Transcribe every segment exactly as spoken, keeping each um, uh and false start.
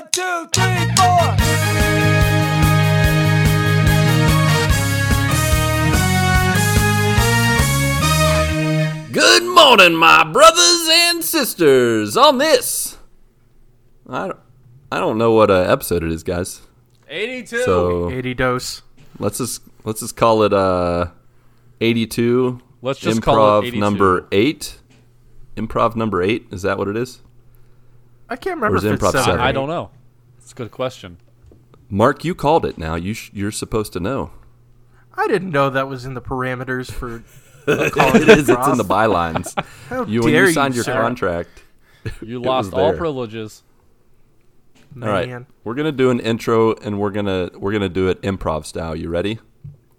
One, two, three, four. Good morning, my brothers and sisters. On this, I don't, I don't know what uh, episode it is, guys. eighty-two. So eighty dose. Let's just let's just call it uh eighty-two. Let's just improv call it eighty-two. Number eight. Improv number eight. Is that what it is? I can't remember. If it's seven. I don't know. It's a good question. Marc, you called it. Now you sh- you're supposed to know. I didn't know that was in the parameters for. It is. It's in the bylines. How you, dare when you signed you, your sir. Contract, you lost all privileges. Man. All right, we're gonna do an intro, and we're gonna we're gonna do it improv style. You ready?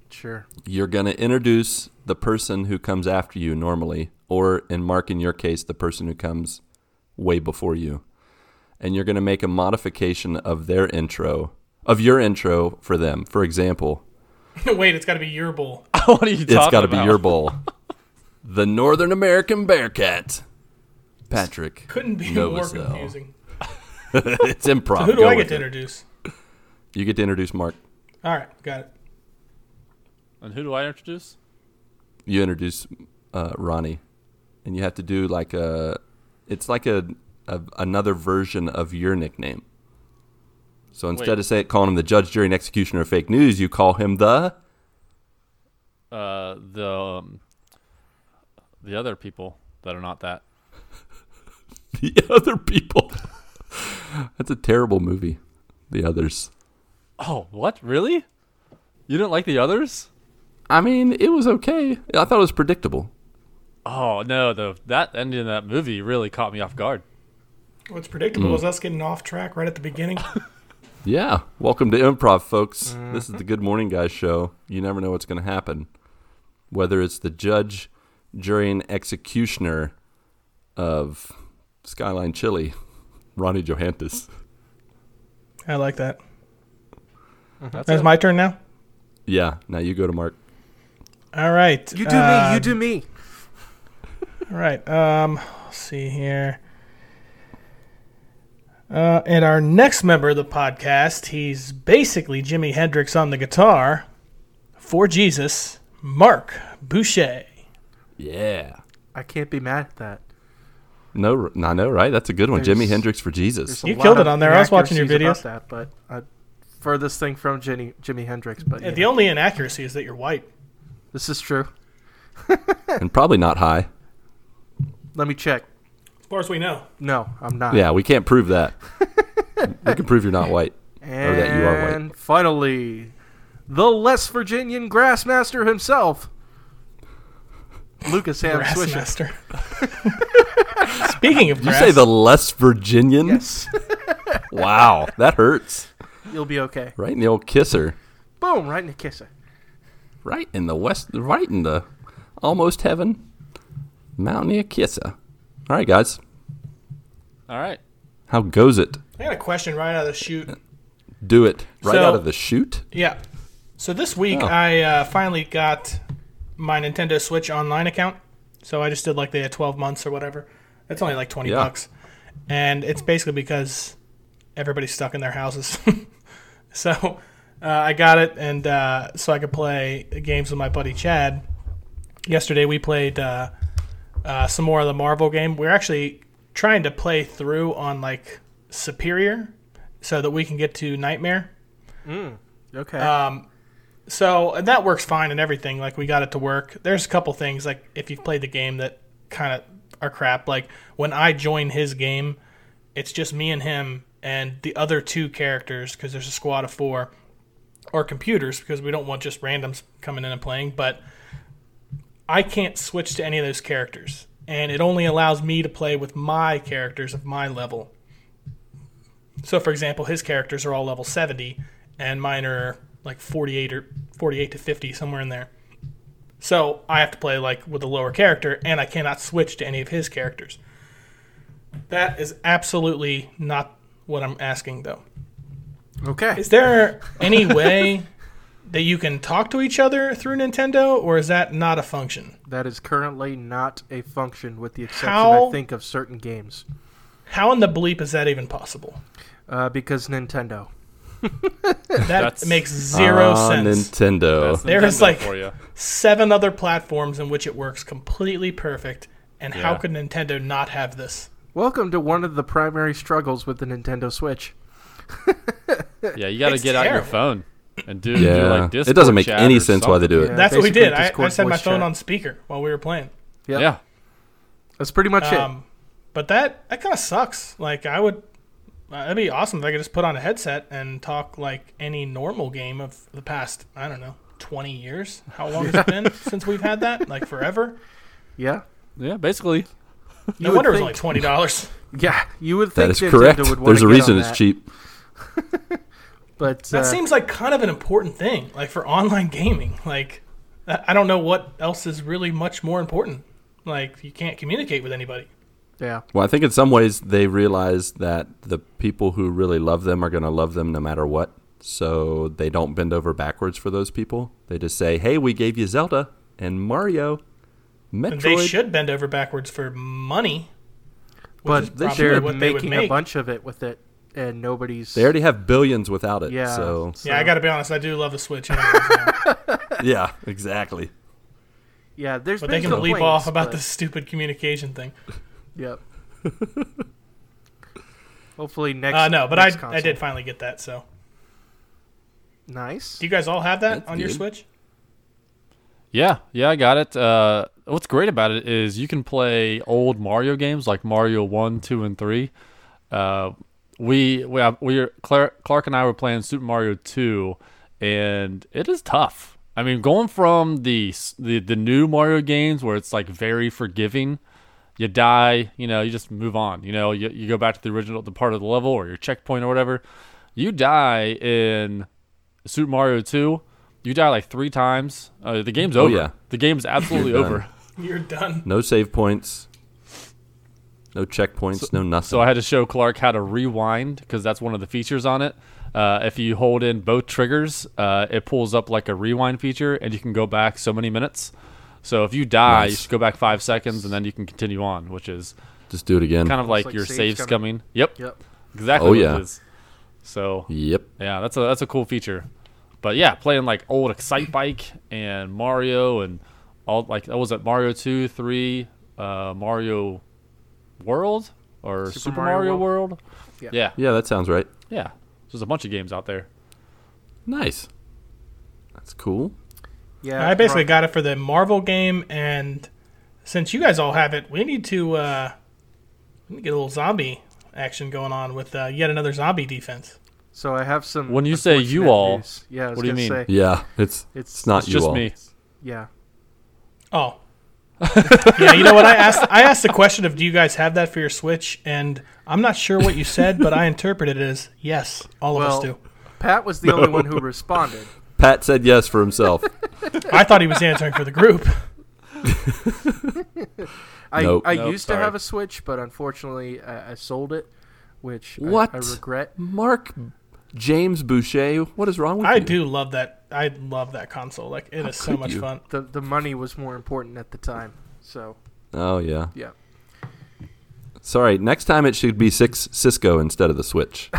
Sure. You're gonna introduce the person who comes after you normally, or in Marc, in your case, the person who comes way before you. And you're going to make a modification of their intro, of your intro for them. For example. Wait, it's got to be your bull. What are you talking about? It's got to be your bull. The Northern American Bearcat, Patrick. Couldn't be more confusing. It's improv. So who do Go I get to it. Introduce? You get to introduce Marc. All right, got it. And who do I introduce? You introduce uh, Ronnie. And you have to do like a, it's like a, Of another version of your nickname. So instead Wait. of say, calling him the judge, jury, and executioner of fake news, you call him the uh, the um, the other people that are not that. The other people. That's a terrible movie. The Others. Oh, what? Really? You didn't like The Others? I mean, it was okay. I thought it was predictable. Oh no, the that ending of that movie really caught me off guard. What's predictable mm. is us getting off track right at the beginning. Yeah. Welcome to improv, folks. Mm-hmm. This is the Good Morning Guys show. You never know what's going to happen. Whether it's the judge, jury, and executioner of Skyline Chili, Ronnie Johantis. I like that. Mm-hmm. That's, That's my turn now? Yeah. Now you go to Marc. All right. You do uh, me. You do me. All right. Um, let's see here. Uh, and our next member of the podcast, he's basically Jimi Hendrix on the guitar, for Jesus, Marc Boucher. Yeah. I can't be mad at that. No, I know, right? That's a good one. There's, Jimi Hendrix for Jesus. You killed it on there. I was watching your videos. That, but I, furthest thing from Jenny, Jimi Hendrix. But yeah, yeah. The only inaccuracy is that you're white. This is true. And probably not high. Let me check. As far as we know. No, I'm not. Yeah, we can't prove that. We can prove you're not white. And or that you are white. And finally, the less Virginian Grassmaster himself, Lucas Ham Swisher. Speaking of Did grass. You say the less Virginian? Yes. Wow, that hurts. You'll be okay. Right in the old kisser. Boom, right in the kisser. Right in the west, right in the almost heaven, Mountaineer kisser. All right, guys. All right. How goes it? I got a question right out of the chute. Do it. Right so, out of the chute? Yeah. So this week oh. I uh, finally got my Nintendo Switch online account. So I just did like the twelve months or whatever. It's only like twenty yeah. bucks. And it's basically because everybody's stuck in their houses. So uh, I got it and uh, so I could play games with my buddy Chad. Yesterday we played... Uh, Uh, some more of the Marvel game. We're actually trying to play through on like Superior so that we can get to Nightmare. Mm, okay. Um, so and that works fine and everything. Like we got it to work. There's a couple things like if you've played the game that kind of are crap. Like when I join his game, it's just me and him and the other two characters because there's a squad of four or computers because we don't want just randoms coming in and playing. But I can't switch to any of those characters, and it only allows me to play with my characters of my level. So, for example, his characters are all level seventy, and mine are like forty-eight or forty-eight to fifty, somewhere in there. So I have to play like with a lower character, and I cannot switch to any of his characters. That is absolutely not what I'm asking, though. Okay. Is there any way... that you can talk to each other through Nintendo, or is that not a function? That is currently not a function with the exception, how, I think, of certain games. How in the bleep is that even possible? Uh, because Nintendo. that That's, makes zero uh, sense. Nintendo. That's there Nintendo is like seven other platforms in which it works completely perfect, and yeah. how could Nintendo not have this? Welcome to one of the primary struggles with the Nintendo Switch. yeah, you got to get terrible. out your phone and do, yeah. do like Discord. It doesn't make any sense something. why they do it. Yeah, That's what we did. I, I set my phone chat. on speaker while we were playing. Yep. Yeah. That's pretty much um, it. But that, that kind of sucks. Like, I would... Uh, that'd be awesome if I could just put on a headset and talk like any normal game of the past, I don't know, twenty years. How long yeah. it's been since we've had that? Like forever? Yeah. Yeah, basically. You no wonder think. It was only twenty dollars. Yeah, you would think that is Nintendo correct. Would want There's to a reason it's cheap. but That uh, seems like kind of an important thing, like for online gaming. Like, I don't know what else is really much more important. Like, you can't communicate with anybody. Yeah. Well, I think in some ways they realize that the people who really love them are going to love them no matter what. So they don't bend over backwards for those people. They just say, hey, we gave you Zelda and Mario, Metroid. And they should bend over backwards for money. But they're what making they make. a bunch of it with it, and nobody's... They already have billions without it. Yeah, so, so. yeah I got to be honest. I do love the Switch. yeah, exactly. Yeah, there's But been they can leap points, off about but... the stupid communication thing. Yep. Hopefully next. Uh, no, but I console. I did finally get that. So nice. Do you guys all have that That's on good. your Switch? Yeah, yeah, I got it. Uh, what's great about it is you can play old Mario games like Mario one, two, and three. Uh, we we have, we are, Clark, Clark and I were playing Super Mario two, and it is tough. I mean, going from the the, the new Mario games where it's like very forgiving. You die, you know, you just move on. You know, you, you go back to the original, the part of the level or your checkpoint or whatever. You die in Super Mario two. You die like three times. Uh, the game's over. Oh, yeah. The game's absolutely You're over. You're done. No save points. No checkpoints. So, no nothing. So I had to show Clark how to rewind because that's one of the features on it. Uh, if you hold in both triggers, uh, it pulls up like a rewind feature and you can go back so many minutes. So if you die, nice. you should go back five seconds, and then you can continue on, which is... Just do it again. Kind of like, like your saves coming. coming. Yep. Yep. Exactly oh, what yeah. it is. So, yep. yeah, that's a that's a cool feature. But, yeah, playing, like, old Excitebike and Mario and all, like, that was at Mario two, three, uh, Mario World or Super, Super Mario, Mario World. World. Yeah. yeah. Yeah, that sounds right. Yeah. There's a bunch of games out there. Nice. That's cool. Yeah, I basically got it for the Marvel game, and since you guys all have it, we need to uh, get a little zombie action going on with uh, yet another zombie defense. So I have some. When you say you all, news. yeah, what do you mean? Say, yeah, it's it's, it's not it's you just all. me. Yeah. Oh. yeah, you know what? I asked I asked the question of do you guys have that for your Switch, and I'm not sure what you said, but I interpreted it as yes, all well, of us do. Pat was the no. only one who responded. Pat said yes for himself. I thought he was answering for the group. I, nope. I nope, used sorry. to have a Switch, but unfortunately I, I sold it, which what? I, I regret. Marc James Boucher, what is wrong with I you? I do love that. I love that console. Like it How is so much you? fun. The the money was more important at the time. So. Oh yeah. Yeah. Sorry. Next time it should be six Cisco instead of the Switch.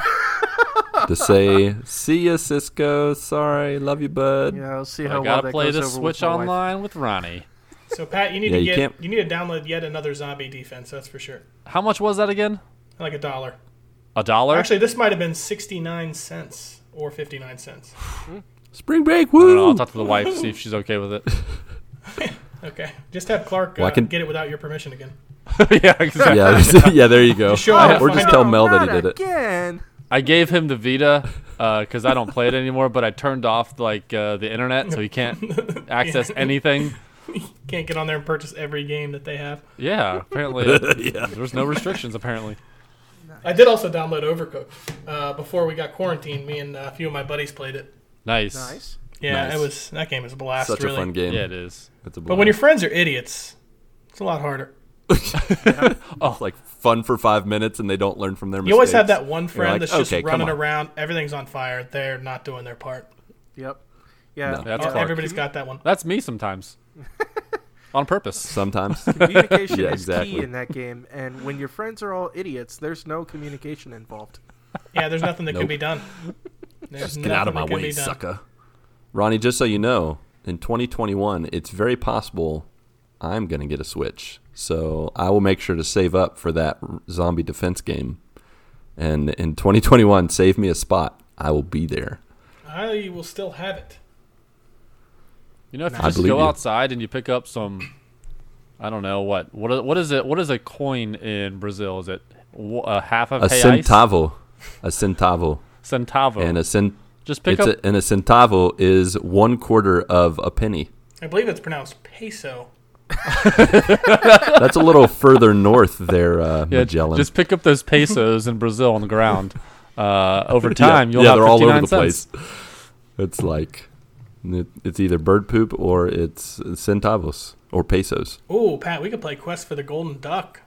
To say, see ya, Cisco. Sorry, love you, bud. Yeah, I'll see how I gotta well play this Switch with online wife. with Ronnie. So Pat, you need yeah, to get you, you need to download yet another zombie defense. That's for sure. How much was that again? Like a dollar. A dollar? Actually, this might have been sixty-nine cents or fifty-nine cents. Spring break. Woo! I don't know, I'll talk to the wife see if she's okay with it. okay, just have Clark uh, well, I can... get it without your permission again. yeah, exactly. Yeah, yeah, there you go. Just oh, or just tell Mel that he did it again. I gave him the Vita because uh, I don't play it anymore, but I turned off like uh, the internet, so he can't access yeah. anything. You can't get on there and purchase every game that they have. Yeah, apparently. yeah. There's no restrictions, apparently. I did also download Overcooked. Uh, before we got quarantined, me and a few of my buddies played it. Nice. Nice. Yeah, nice. It was, that game is a blast, Such really. Such a fun game. Yeah, it is. It's a blast. But when your friends are idiots, it's a lot harder. oh, like fun for five minutes and they don't learn from their mistakes. You always have that one friend like, that's okay, just running around. Everything's on fire. They're not doing their part. Yep. Yeah. No, that's oh, everybody's got that one. That's me sometimes. on purpose. Sometimes communication yeah, is exactly. key in that game, and when your friends are all idiots, there's no communication involved. Yeah, there's nothing that nope. can be done. There's just get out of my way, sucker. Ronnie, just so you know, in twenty twenty-one, it's very possible I'm going to get a Switch. So I will make sure to save up for that zombie defense game. And in twenty twenty-one, save me a spot. I will be there. I will still have it. You know, if you just go you. outside and you pick up some, I don't know, what what what is it? What is a coin in Brazil? Is it a half of a centavo? A centavo. Centavo. And a cent. Just pick it's up. A, and a centavo is one quarter of a penny. I believe it's pronounced peso. That's a little further north there, uh, yeah, Magellan. Just pick up those pesos in Brazil on the ground. Uh, over time, yeah, you'll yeah, have they're all over the cents. Place. It's like it, it's either bird poop or it's centavos or pesos. Ooh, Pat, we could play Quest for the Golden Duck.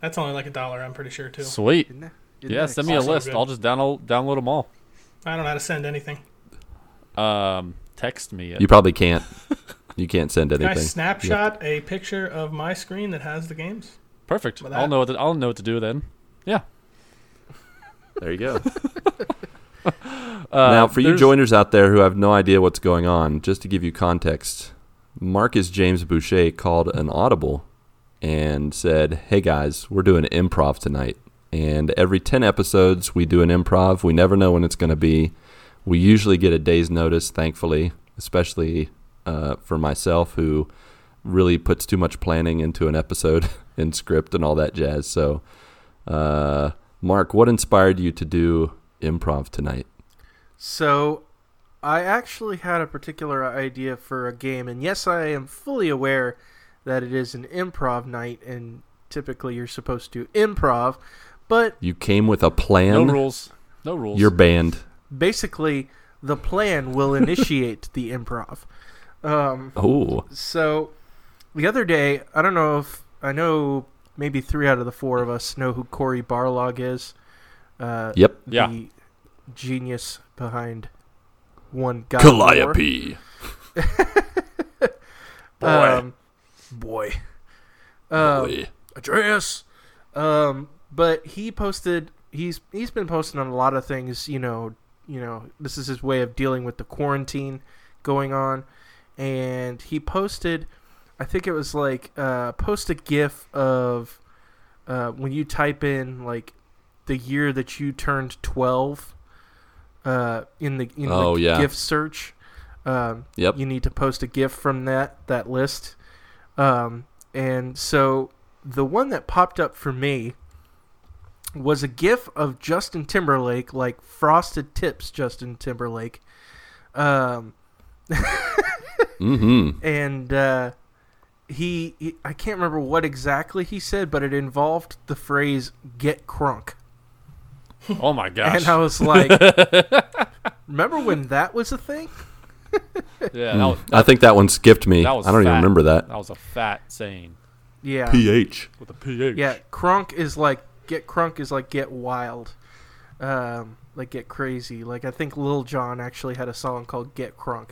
That's only like a dollar, I'm pretty sure, too. Sweet. Isn't that, isn't yeah, send me a list. Good. I'll just download download them all. I don't know how to send anything. Um, text me. It. You probably can't. You can't send anything. Can I snapshot yeah. a picture of my screen that has the games? Perfect. I'll know what to, I'll know what to do then. Yeah. There you go. uh, now, for you joiners out there who have no idea what's going on, just to give you context, Marcus James Boucher called an audible and said, "Hey guys, we're doing improv tonight. And every ten episodes, we do an improv. We never know when it's going to be. We usually get a day's notice, thankfully, especially uh, for myself, who really puts too much planning into an episode and script and all that jazz. So, uh, Marc, what inspired you to do improv tonight?" So, I actually had a particular idea for a game. And yes, I am fully aware that it is an improv night, and typically you're supposed to improv. But you came with a plan. No rules. No rules. You're banned. Basically, the plan will initiate the improv. Um, oh. So the other day, I don't know if I know. Maybe three out of the four of us know who Corey Barlog is. Uh, yep. The yeah. genius behind One Guy. Calliope. boy. Um, boy. Um, boy. Andreas. Um. But he posted. He's he's been posting on a lot of things. You know. You know. This is his way of dealing with the quarantine going on, and he posted. I think it was like uh, post a GIF of uh, when you type in like the year that you turned twelve uh, in the in oh, the yeah. GIF search. Um, yep. You need to post a GIF from that that list. Um, and so the one that popped up for me was a GIF of Justin Timberlake, like Frosted Tips Justin Timberlake. Um, mm-hmm. And uh, he, he, I can't remember what exactly he said, but it involved the phrase, "get crunk." Oh my gosh. And I was like, remember when that was a thing? Yeah. That was, that, I think that one skipped me. I don't fat. even remember that. That was a fat saying. Yeah. P H. With a P H. Yeah. Crunk is like, get crunk is like get wild. Um, like get crazy. Like I think Lil John actually had a song called "Get Crunk."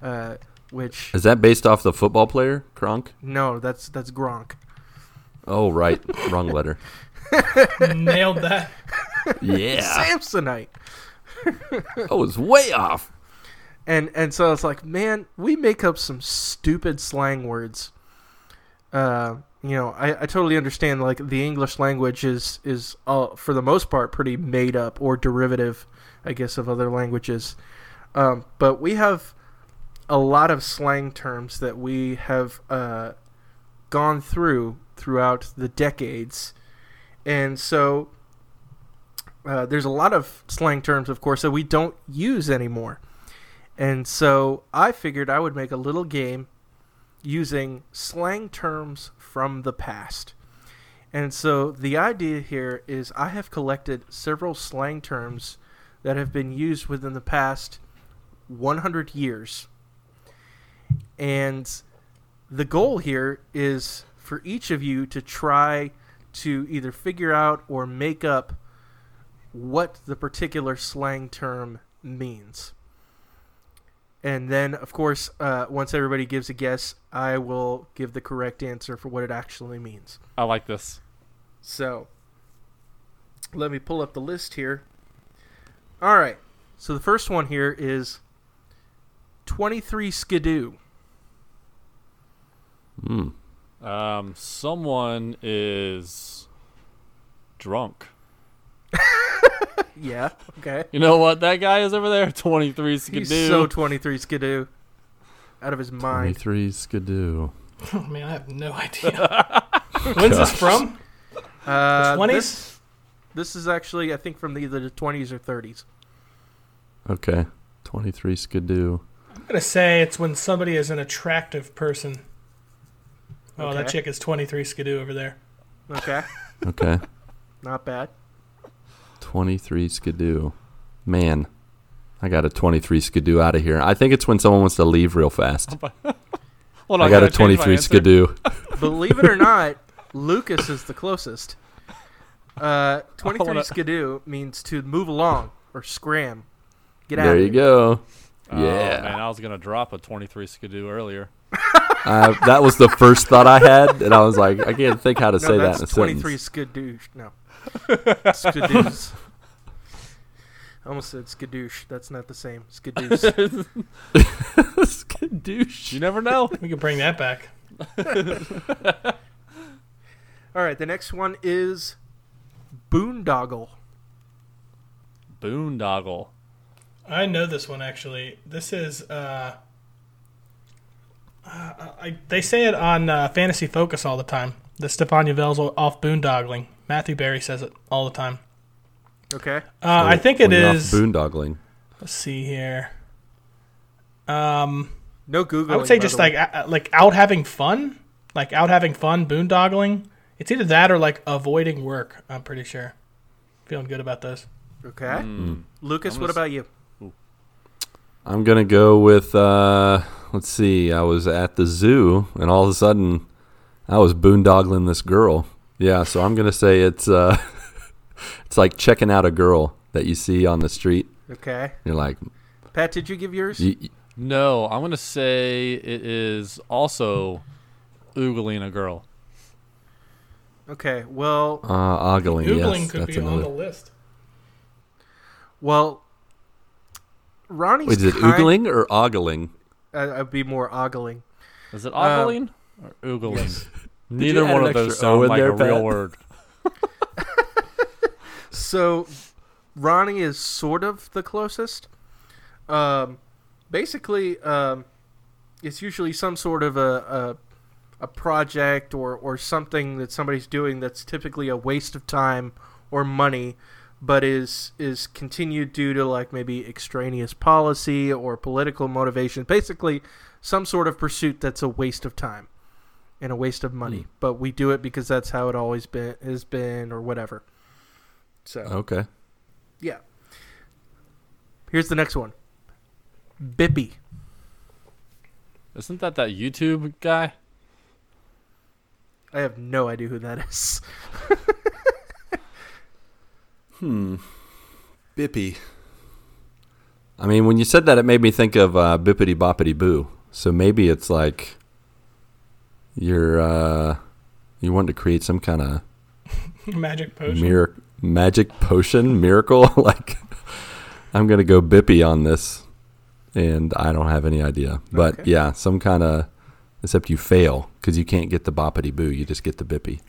Uh, which is that based off the football player Gronk? No, that's that's Gronk. Oh right, wrong letter. Nailed that. Yeah, Samsonite. Oh, it's way off. And and so I was like, man, we make up some stupid slang words. Uh, you know, I, I totally understand. Like the English language is is all, for the most part, pretty made up or derivative, I guess, of other languages. Um, but we have a lot of slang terms that we have uh, gone through throughout the decades. And so uh, there's a lot of slang terms, of course, that we don't use anymore. And so I figured I would make a little game using slang terms from the past. And so the idea here is I have collected several slang terms that have been used within the past one hundred years. And the goal here is for each of you to try to either figure out or make up what the particular slang term means. And then, of course, uh, once everybody gives a guess, I will give the correct answer for what it actually means. I like this. So, let me pull up the list here. All right. So, the first one here is twenty-three Skidoo. Hmm. Um, someone is drunk. Yeah, okay. You know what? That guy is over there, twenty-three Skidoo. He's so twenty-three Skidoo. Out of his mind. twenty-three Skidoo. Oh, man, I have no idea. When's this from? Uh, the twenties? This, this is actually, I think, from either the twenties or thirties. Okay, twenty-three Skidoo. I'm going to say it's when somebody is an attractive person. Oh, okay. That chick is twenty-three Skidoo over there. Okay. Okay. Not bad. twenty-three Skidoo. Man, I got a twenty-three Skidoo out of here. I think it's when someone wants to leave real fast. Hold on, I got a twenty-three Skidoo. Believe it or not, Lucas is the closest. Uh, twenty-three Skidoo means to move along or scram. Get out of here. There you go. Yeah. Oh, man, I was going to drop a twenty-three Skidoo earlier. Uh, that was the first thought I had, and I was like, I can't think how to no, say that in a twenty-three sentence. twenty-three Skidoosh. No. Skidoosh. I almost said Skidoosh. That's not the same. Skidoosh. Skidoosh. You never know. We can bring that back. All right, the next one is Boondoggle. Boondoggle. I know this one, actually. This is... Uh... Uh, I, they say it on uh, Fantasy Focus all the time. That Stefan Yvelle's off boondoggling. Matthew Berry says it all the time. Okay. Uh, so I think it is off boondoggling. Let's see here. Um, no Googling. I would say just like uh, like out having fun, like out having fun boondoggling. It's either that or like avoiding work. I'm pretty sure. Feeling good about those. Okay. Mm. Lucas, what about you? I'm gonna go with. Uh, Let's see, I was at the zoo, and all of a sudden, I was boondoggling this girl. Yeah, so I'm going to say it's uh, it's like checking out a girl that you see on the street. Okay. You're like... Pat, did you give yours? Y- y- no, I'm going to say it is also oogling a girl. Okay, well... Uh, ogling, oogling yes, could be another. On the list. Well, Ronnie's... Wait, is it kind- oogling or ogling? I'd be more ogling. Is it ogling uh, or oogling? Neither one of those sound like there, a Pat? Real word. So, Ronnie is sort of the closest. Um, basically, um, it's usually some sort of a a, a project or, or something that somebody's doing that's typically a waste of time or money, but is is continued due to like maybe extraneous policy or political motivation. Basically, some sort of pursuit that's a waste of time and a waste of money. Mm. But we do it because that's how it always been has been or whatever. So okay. Yeah. Here's the next one. Bippy. Isn't that that YouTube guy? I have no idea who that is. Hmm. Bippy. I mean, when you said that, it made me think of uh, Bippity Boppity Boo. So maybe it's like you're uh, you want to create some kind of magic potion, mir- magic potion miracle. Like I'm gonna go Bippy on this, and I don't have any idea. But okay. Yeah, some kind of except you fail because you can't get the Boppity Boo. You just get the Bippy.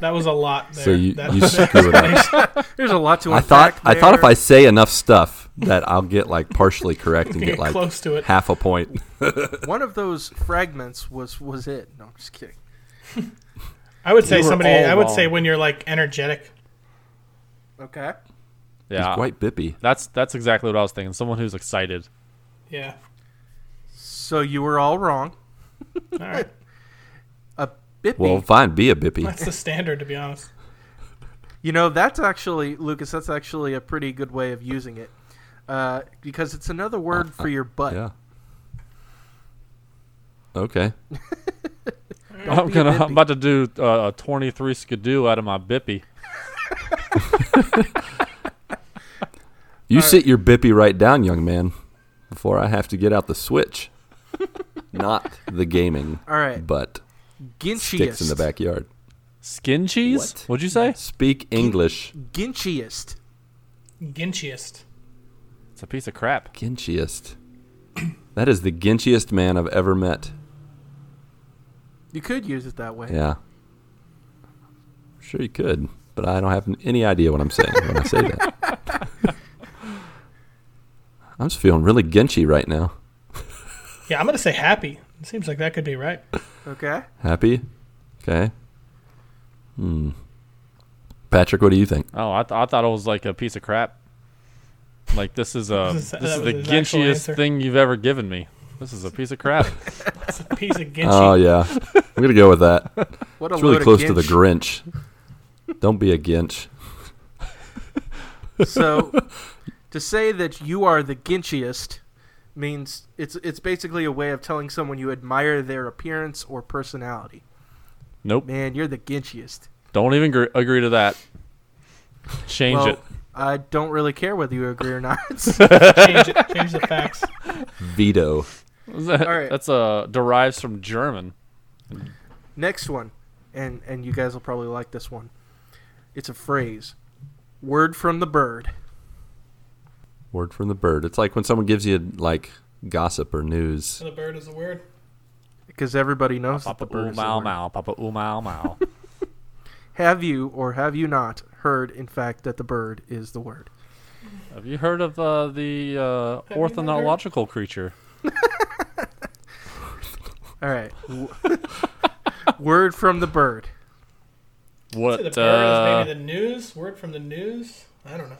That was a lot there. So you, that, you screw it up. There's a lot to unpack. I thought, there. I thought if I say enough stuff that I'll get like partially correct and get, get like close to it. Half a point. One of those fragments was, was it. No, I'm just kidding. I would say you somebody, I would wrong. Say when you're like energetic. Okay. Yeah. He's quite Bippy. That's, that's exactly what I was thinking. Someone who's excited. Yeah. So you were all wrong. All right. A Bippy. Well, fine. Be a Bippy. That's the standard, to be honest. You know, that's actually, Lucas, that's actually a pretty good way of using it. Uh, because it's another word uh, for your butt. Yeah. Okay. I'm, gonna, I'm about to do uh, a twenty-three Skidoo out of my Bippy. You All sit right. your Bippy right down, young man. before I have to get out the Switch. Not the gaming. All right. But Ginchiest. Sticks in the backyard. Skin cheese? What? What'd you say? Speak English. Gin- Ginchiest. Ginchiest. It's a piece of crap. Ginchiest. That is the ginchiest man I've ever met. You could use it that way. Yeah. Sure you could, but I don't have any idea what I'm saying when I say that. I'm just feeling really ginchy right now. Yeah, I'm going to say happy. It seems like that could be right. Okay. Happy? Okay. Hmm. Patrick, what do you think? Oh, I, th- I thought it was like a piece of crap. Like, this is a this is, this is the ginchiest thing you've ever given me. This is a piece of crap. It's a piece of ginchy. Oh, yeah. I'm going to go with that. What a it's really close to the Grinch. Don't be a ginch. So, to say that you are the ginchiest means it's it's basically a way of telling someone you admire their appearance or personality. Nope. Man, you're the ginchiest. Don't even gr- agree to that. Change well, it. I don't really care whether you agree or not. Change it. Change the facts. Veto. That, All right. That's uh, derives from German. Next one, and and you guys will probably like this one. It's a phrase. Word from the bird. Word from the bird. It's like when someone gives you like gossip or news. And the bird is the word. Because everybody knows that the bird is the word. Papa ooh mau mau. Have you or have you not heard, in fact, that the bird is the word? Have you heard of uh, the uh, ornithological creature? All right. Word from the bird. What? So the bird uh, is maybe the news? Word from the news? I don't know.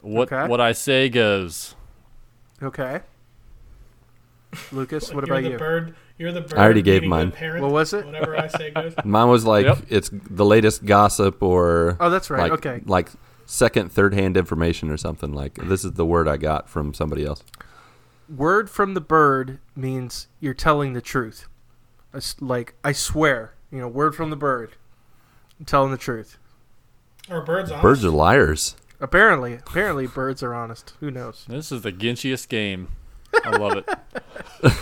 What okay. What I say goes. Okay. Lucas, what you're about the you? Bird, you're the bird. I already gave mine. What was it? Whatever I say goes. Mine was like yep. It's the latest gossip or oh, that's right. Like, okay, like second, third-hand information or something. Like this is the word I got from somebody else. Word from the bird means you're telling the truth. It's like I swear, you know, word from the bird, I'm telling the truth. Are birds honest? Birds are liars. Apparently, apparently, birds are honest. Who knows? This is the ginchiest game. I love it.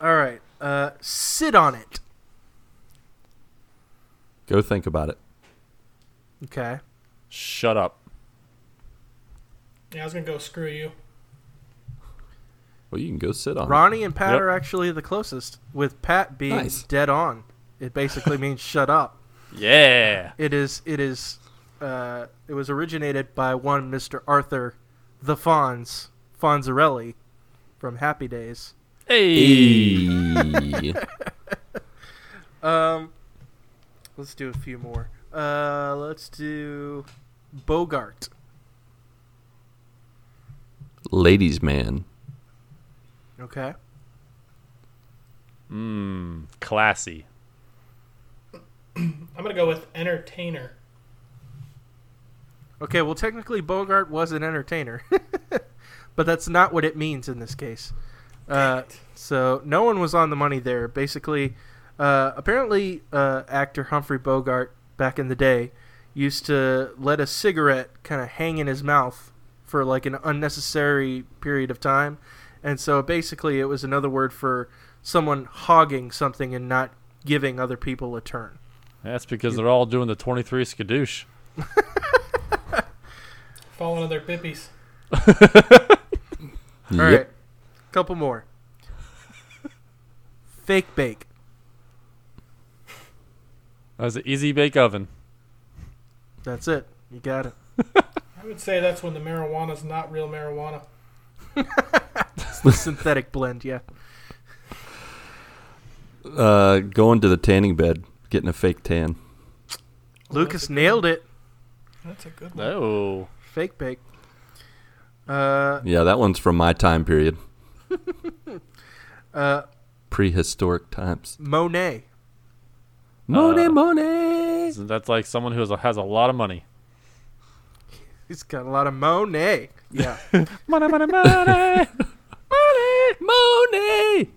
All right. Uh, sit on it. Go think about it. Okay. Shut up. Yeah, I was going to go screw you. Well, you can go sit on Ronnie it. Ronnie and Pat yep. are actually the closest, with Pat being nice. Dead on. It basically means shut up. Yeah. It is. It is. Uh, it was originated by one Mister Arthur The Fonz, Fonzarelli, from Happy Days. Hey! hey. um, let's do a few more. Uh, let's do Bogart. Ladies' man. Okay. Mmm, classy. I'm going to go with entertainer. Okay, well, technically Bogart was an entertainer, but that's not what it means in this case. Uh, so no one was on the money there. Basically, uh, apparently uh, actor Humphrey Bogart back in the day used to let a cigarette kind of hang in his mouth for like an unnecessary period of time. And so basically it was another word for someone hogging something and not giving other people a turn. That's because you they're all doing the twenty-three skadoosh. Falling on their pippies. All right. Yep. Couple more. Fake bake. That was an easy bake oven. That's it. You got it. I would say that's when the marijuana's not real marijuana. It's the synthetic blend, yeah. Uh, going to the tanning bed, getting a fake tan. Lucas nailed it. That's a good one. Oh. Fake bake. Uh, yeah, that one's from my time period. uh, Prehistoric times. Monet. Monet, uh, Monet. So that's like someone who has a, has a lot of money. He's got a lot of Monet. Yeah. Money, money, money. Money, Monet. I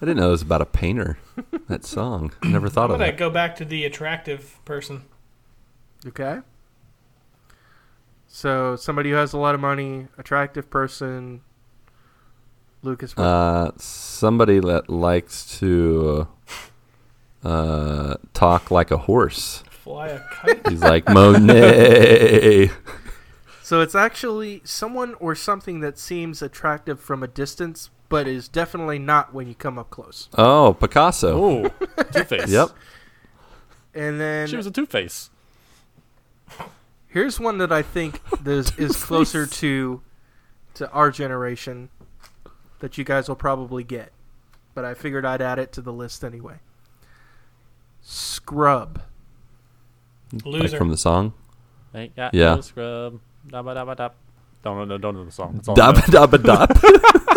didn't know it was about a painter, that song. I never thought of it. I'm going to go back to the attractive person. Okay. So somebody who has a lot of money, attractive person. Lucas. Uh, somebody that likes to uh, talk like a horse. Fly a kite. He's like Monet. So it's actually someone or something that seems attractive from a distance, but is definitely not when you come up close. Oh, Picasso. Oh, Two-Face. Yep. And then she was a Two-Face. Here's one that I think this is closer to to our generation that you guys will probably get, but I figured I'd add it to the list anyway. Scrub. Loser. Like from the song. Ain't got yeah. No scrub. Dabba dabba dab. Don't know. Don't know the song. Dabba dabba dab.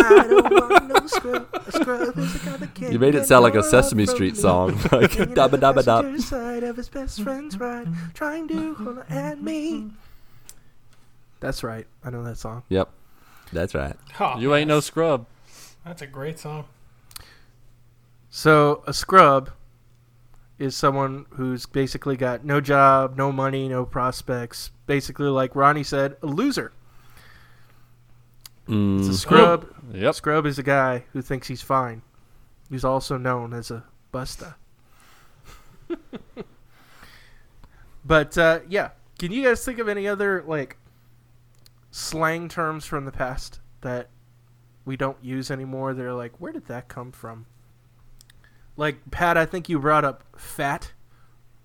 I don't want no scrub. A scrub is the kind of kid. You made it sound like a Sesame Street song. Like dabba dabba dab. Side of his best friend's ride, trying to holler at me. That's right. I know that song. Yep. That's right. Oh, you ain't no scrub. That's a great song. So a scrub is someone who's basically got no job, no money, no prospects. Basically, like Ronnie said, a loser. Mm. It's a scrub. Oh. Yep. Scrub is a guy who thinks he's fine. He's also known as a busta. But uh, yeah, can you guys think of any other like slang terms from the past that we don't use anymore? They're like, where did that come from? Like Pat, I think you brought up fat,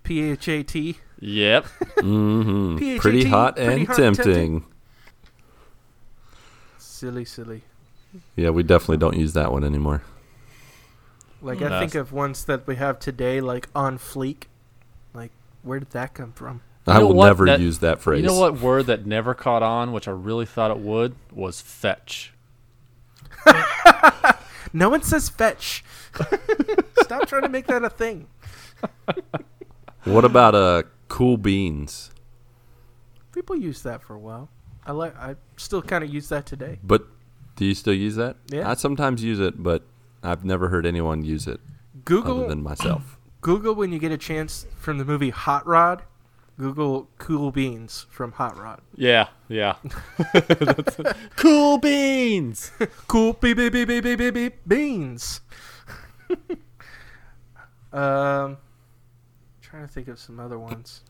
P H A T. Yep. Mm-hmm. P H A T, pretty hot pretty and hot tempting. tempting. Silly, silly. Yeah, we definitely don't use that one anymore. Like, I think of ones that we have today, like on fleek. Like, where did that come from? I will never use that phrase. You know what word that never caught on, which I really thought it would, was fetch. No one says fetch. Stop trying to make that a thing. What about uh, cool beans? People use that for a while. I like. I still kind of use that today. But do you still use that? Yeah. I sometimes use it, but I've never heard anyone use it. Google, other than myself. Google when you get a chance from the movie Hot Rod. Google cool beans from Hot Rod. Yeah, yeah. That's a, cool beans. Cool be be be be be be be beans. um, trying to think of some other ones.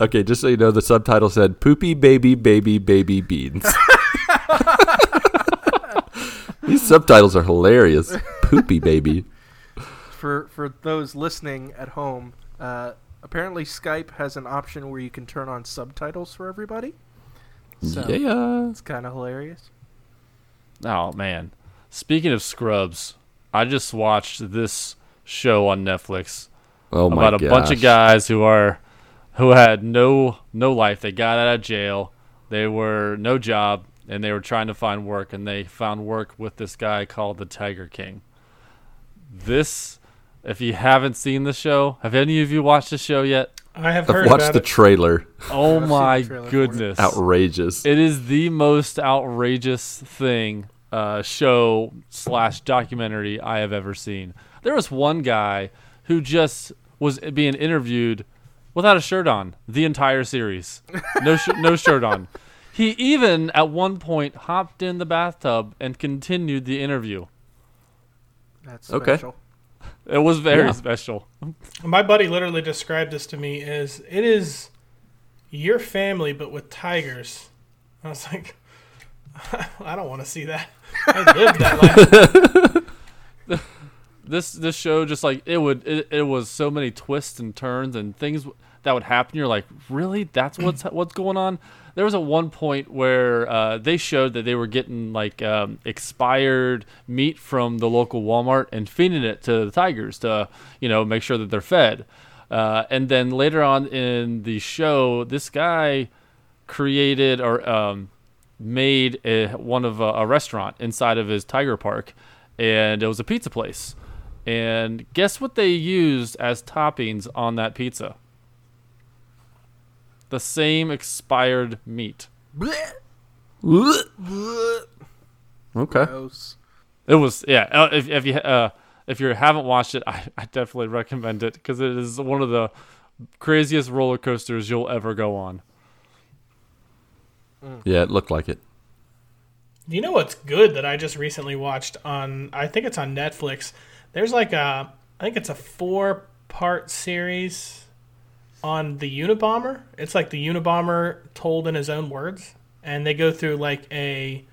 Okay, just so you know, the subtitle said "Poopy Baby Baby Baby Beans." These subtitles are hilarious. Poopy Baby. For for those listening at home, uh, apparently Skype has an option where you can turn on subtitles for everybody. So yeah, it's kind of hilarious. Oh man! Speaking of scrubs, I just watched this show on Netflix oh my about a gosh. bunch of guys who are. who had no no life. They got out of jail. They were no job, and they were trying to find work, and they found work with this guy called the Tiger King. This, if you haven't seen the show, have any of you watched the show yet? I have I've heard watched about the it. trailer. Oh, my goodness. Outrageous. It is the most outrageous thing, uh, show slash documentary I have ever seen. There was one guy who just was being interviewed without a shirt on, the entire series. No sh- no shirt on. He even, at one point, hopped in the bathtub and continued the interview. That's special. Okay. It was very yeah. special. My buddy literally described this to me as, it is your family, but with tigers. I was like, I don't want to see that. I lived that life. This this show just like it would it, it was so many twists and turns and things that would happen. You're like, really? That's what's what's going on. There was at one point where uh, they showed that they were getting like um, expired meat from the local Walmart and feeding it to the tigers to you know make sure that they're fed. Uh, and then later on in the show, this guy created or um, made a, one of a, a restaurant inside of his tiger park, and it was a pizza place. And guess what they used as toppings on that pizza? The same expired meat. Okay. Gross. It was yeah. If if you uh, if you haven't watched it, I, I definitely recommend it because it is one of the craziest roller coasters you'll ever go on. Mm. Yeah, it looked like it. You know what's good that I just recently watched on, I think it's on Netflix. There's like a, I think it's a four-part series on the Unabomber. It's like the Unabomber told in his own words. And they go through like a,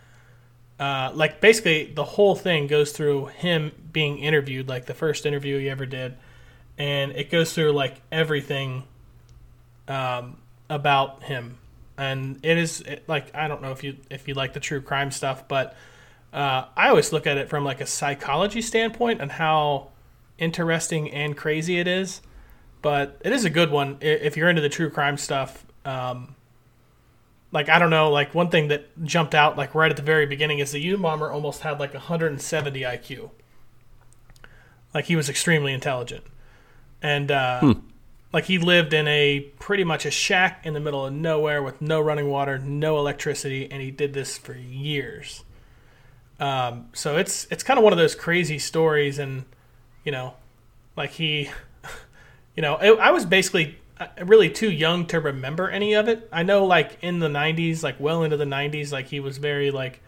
uh, like basically the whole thing goes through him being interviewed, like the first interview he ever did. And it goes through like everything um, about him. And it is it, like, I don't know if you if you like the true crime stuff, but uh, I always look at it from like a psychology standpoint and how interesting and crazy it is. But it is a good one if you're into the true crime stuff. Um, like, I don't know, like one thing that jumped out like right at the very beginning is the Unabomber almost had like one hundred seventy I Q. Like he was extremely intelligent. And uh, hmm. like he lived in a pretty much a shack in the middle of nowhere with no running water, no electricity, and he did this for years. Um, so it's it's kind of one of those crazy stories, and you know, like he, you know, it, I was basically really too young to remember any of it. I know, like in the nineties, like well into the nineties, like he was very like,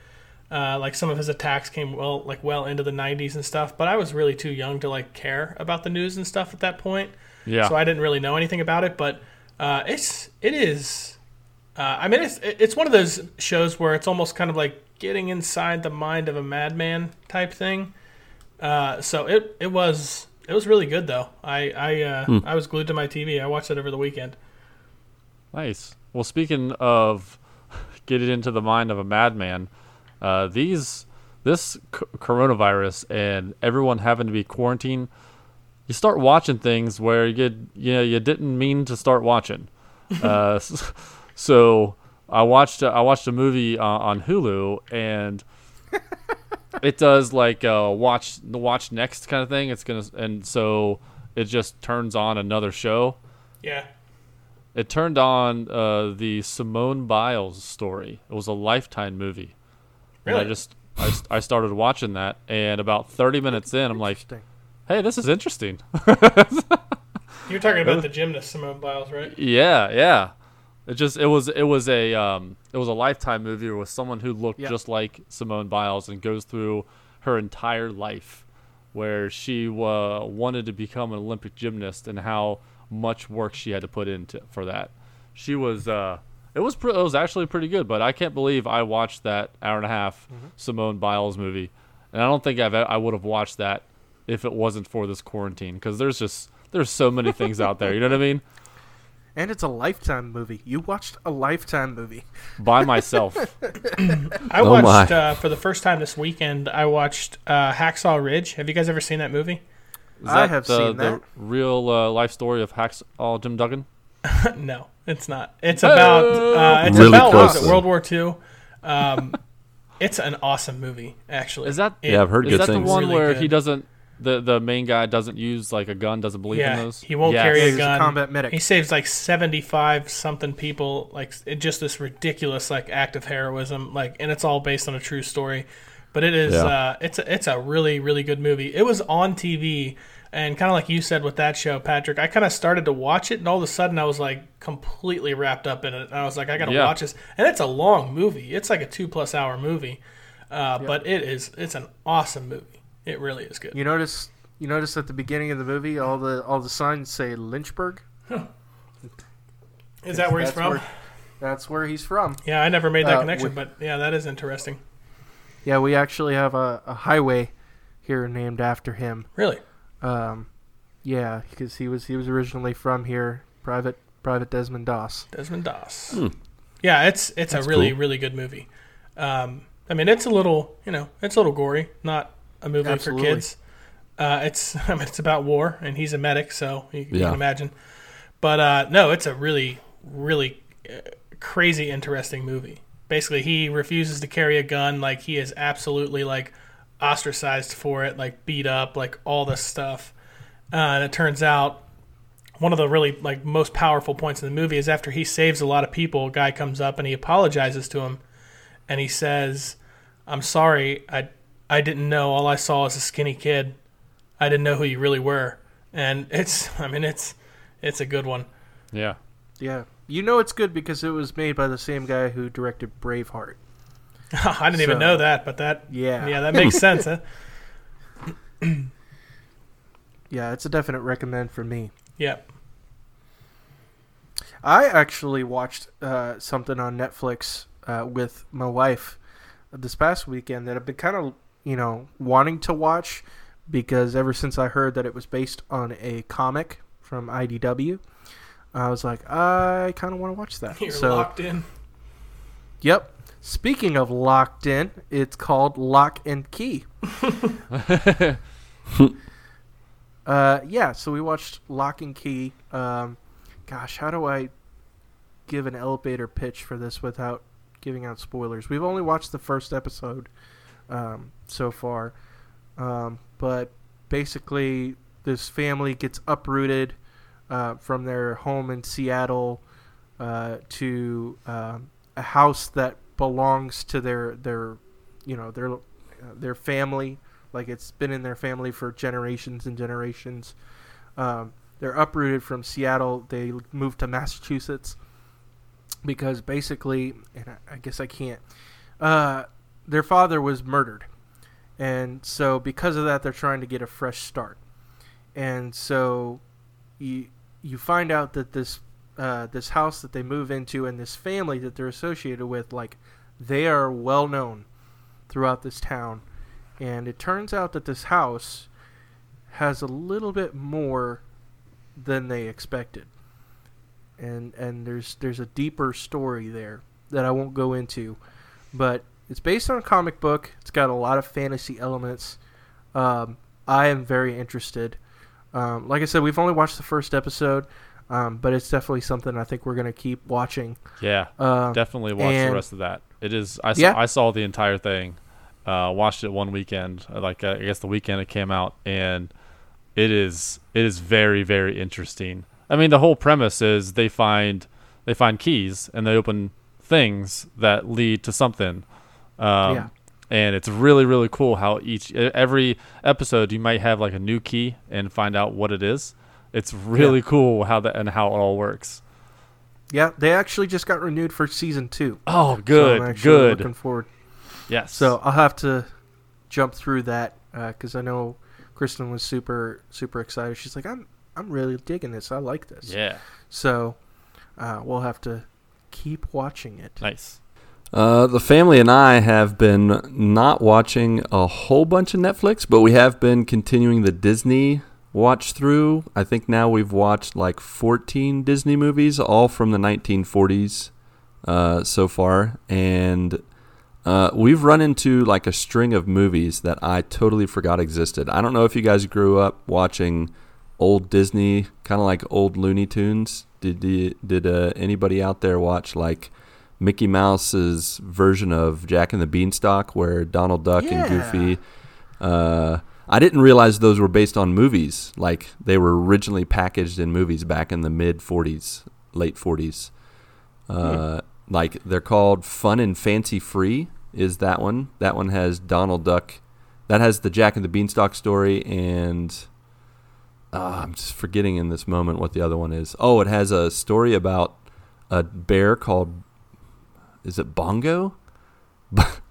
uh, like some of his attacks came well like well into the nineties and stuff. But I was really too young to like care about the news and stuff at that point. Yeah. So I didn't really know anything about it, but uh, it's it is. Uh, I mean, it's it's one of those shows where it's almost kind of like getting inside the mind of a madman type thing. Uh, so it, it was it was really good though. I I uh, mm. I was glued to my T V. I watched it over the weekend. Nice. Well, speaking of getting into the mind of a madman, uh, these this c- coronavirus and everyone having to be quarantined. You start watching things where you you know, you didn't mean to start watching. Uh, so I watched a, I watched a movie uh, on Hulu, and it does like uh, watch the watch next kind of thing. It's gonna and so it just turns on another show. Yeah. It turned on uh, the Simone Biles story. It was a Lifetime movie. Really? And I just I, I started watching that, and about thirty minutes in, I'm like. Hey, this is interesting. You're talking about the gymnast Simone Biles, right? Yeah, yeah. It just it was it was a um, it was a Lifetime movie with someone who looked yep. just like Simone Biles and goes through her entire life where she uh, wanted to become an Olympic gymnast and how much work she had to put into for that. She was uh, it was pre- it was actually pretty good, but I can't believe I watched that hour and a half mm-hmm. Simone Biles movie, and I don't think I've I would have watched that. If it wasn't for this quarantine, because there's just there's so many things out there, you know what I mean? And it's a Lifetime movie. You watched a Lifetime movie by myself. I oh watched uh, for the first time this weekend. I watched uh, Hacksaw Ridge. Have you guys ever seen that movie? Is that I have the, seen that. The real uh, life story of Hacksaw Jim Duggan. No, it's not. It's hey! about uh, it's really about what was it, World War Two. Um, it's an awesome movie, actually. Is that it, yeah? I've heard good things. Is that the one really where good. He doesn't? The the main guy doesn't use like a gun, doesn't believe yeah, in those. He won't yes. carry a gun. He's a combat medic. He saves like seventy-five something people. Like it, just this ridiculous like act of heroism. Like and it's all based on a true story, but it is yeah. uh, it's a, it's a really really good movie. It was on T V and kind of like you said with that show, Patrick. I kind of started to watch it and all of a sudden I was like completely wrapped up in it. And I was like I gotta yeah. watch this. And it's a long movie. It's like a two plus hour movie, uh, yeah. but it is it's an awesome movie. It really is good. You notice, you notice at the beginning of the movie, all the all the signs say Lynchburg. Huh. Is that where he's from? Where, that's where he's from. Yeah, I never made that uh, connection, we, but yeah, that is interesting. Yeah, we actually have a, a highway here named after him. Really? Um, yeah, because he was he was originally from here. Private Private Desmond Doss. Desmond Doss. Hmm. Yeah, it's it's that's a really cool. really good movie. Um, I mean, it's a little you know it's a little gory, not. A movie Absolutely. For kids. Uh, it's I mean, it's about war, and he's a medic, so you, you yeah. can imagine. But uh, no, it's a really, really crazy, interesting movie. Basically, he refuses to carry a gun. Like he is absolutely like ostracized for it, like beat up, like all this stuff. Uh, and it turns out one of the really like most powerful points in the movie is after he saves a lot of people, a guy comes up and he apologizes to him, and he says, "I'm sorry, I." I didn't know. All I saw was a skinny kid. I didn't know who you really were." And it's, I mean, it's, it's a good one. Yeah. Yeah. You know it's good because it was made by the same guy who directed Braveheart. I didn't so, even know that, but that yeah, yeah that makes sense. Huh? Yeah, it's a definite recommend for me. Yep. I actually watched uh, something on Netflix uh, with my wife this past weekend that I've been kind of, you know, wanting to watch because ever since I heard that it was based on a comic from I D W, I was like, I kind of want to watch that. You're so, locked in. Yep. Speaking of locked in, it's called Lock and Key. uh, yeah, so we watched Lock and Key. Um, gosh, how do I give an elevator pitch for this without giving out spoilers? We've only watched the first episode um, so far. Um, but basically, this family gets uprooted uh, from their home in Seattle uh, to um, a house that belongs to their their you know their uh, their family, like it's been in their family for generations and generations. Um, they're uprooted from Seattle. They moved to Massachusetts because basically, and I, I guess I can't. Uh, their father was murdered, and so because of that, they're trying to get a fresh start. And so you you find out that this uh, this house that they move into and this family that they're associated with, like, they are well known throughout this town. And it turns out that this house has a little bit more than they expected. And and there's there's a deeper story there that I won't go into. But it's based on a comic book. It's got a lot of fantasy elements. Um, I am very interested. Um, like I said, we've only watched the first episode. Um, but it's definitely something I think we're going to keep watching. Yeah, uh, definitely watch and, the rest of that. It is. I saw, yeah. I saw the entire thing. Uh, watched it one weekend. Like uh, I guess the weekend it came out, and it is it is very very interesting. I mean, the whole premise is they find they find keys and they open things that lead to something. Um, yeah. And it's really really cool how each every episode you might have like a new key and find out what it is. It's really yeah. cool how that and how it all works. Yeah, they actually just got renewed for season two. Oh, good, so I'm actually good. Looking forward. Yes. So I'll have to jump through that because uh, I know Kristen was super super excited. She's like, "I'm I'm really digging this. I like this." Yeah. So uh, we'll have to keep watching it. Nice. Uh, the family and I have been not watching a whole bunch of Netflix, but we have been continuing the Disney watch through. I think now we've watched like fourteen Disney movies, all from the nineteen forties uh, so far. And uh, we've run into like a string of movies that I totally forgot existed. I don't know if you guys grew up watching old Disney, kind of like old Looney Tunes. Did you, did uh, anybody out there watch like Mickey Mouse's version of Jack and the Beanstalk where Donald Duck yeah. and Goofy... Uh, I didn't realize those were based on movies. Like they were originally packaged in movies back in the mid forties, late forties. Uh, yeah. Like they're called Fun and Fancy Free. Is that one? That one has Donald Duck. That has the Jack and the Beanstalk story, and uh, I'm just forgetting in this moment what the other one is. Oh, it has a story about a bear called. Is it Bongo?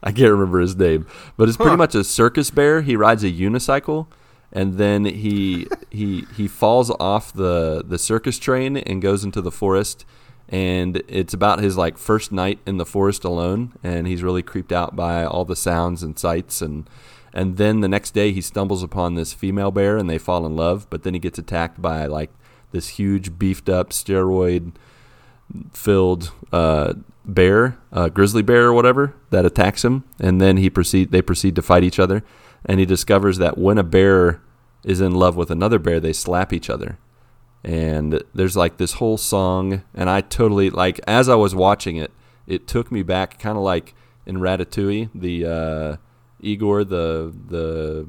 I can't remember his name, but it's pretty huh. much a circus bear. He rides a unicycle, and then he he he falls off the, the circus train and goes into the forest. And it's about his like first night in the forest alone, and he's really creeped out by all the sounds and sights. And and then the next day he stumbles upon this female bear, and they fall in love. But then he gets attacked by like this huge beefed up steroid filled uh, bear, uh, grizzly bear or whatever, that attacks him, and then he proceed. They proceed to fight each other, and he discovers that when a bear is in love with another bear, they slap each other. And there's like this whole song, and I totally like as I was watching it, it took me back, kind of like in Ratatouille, the uh, Igor, the the.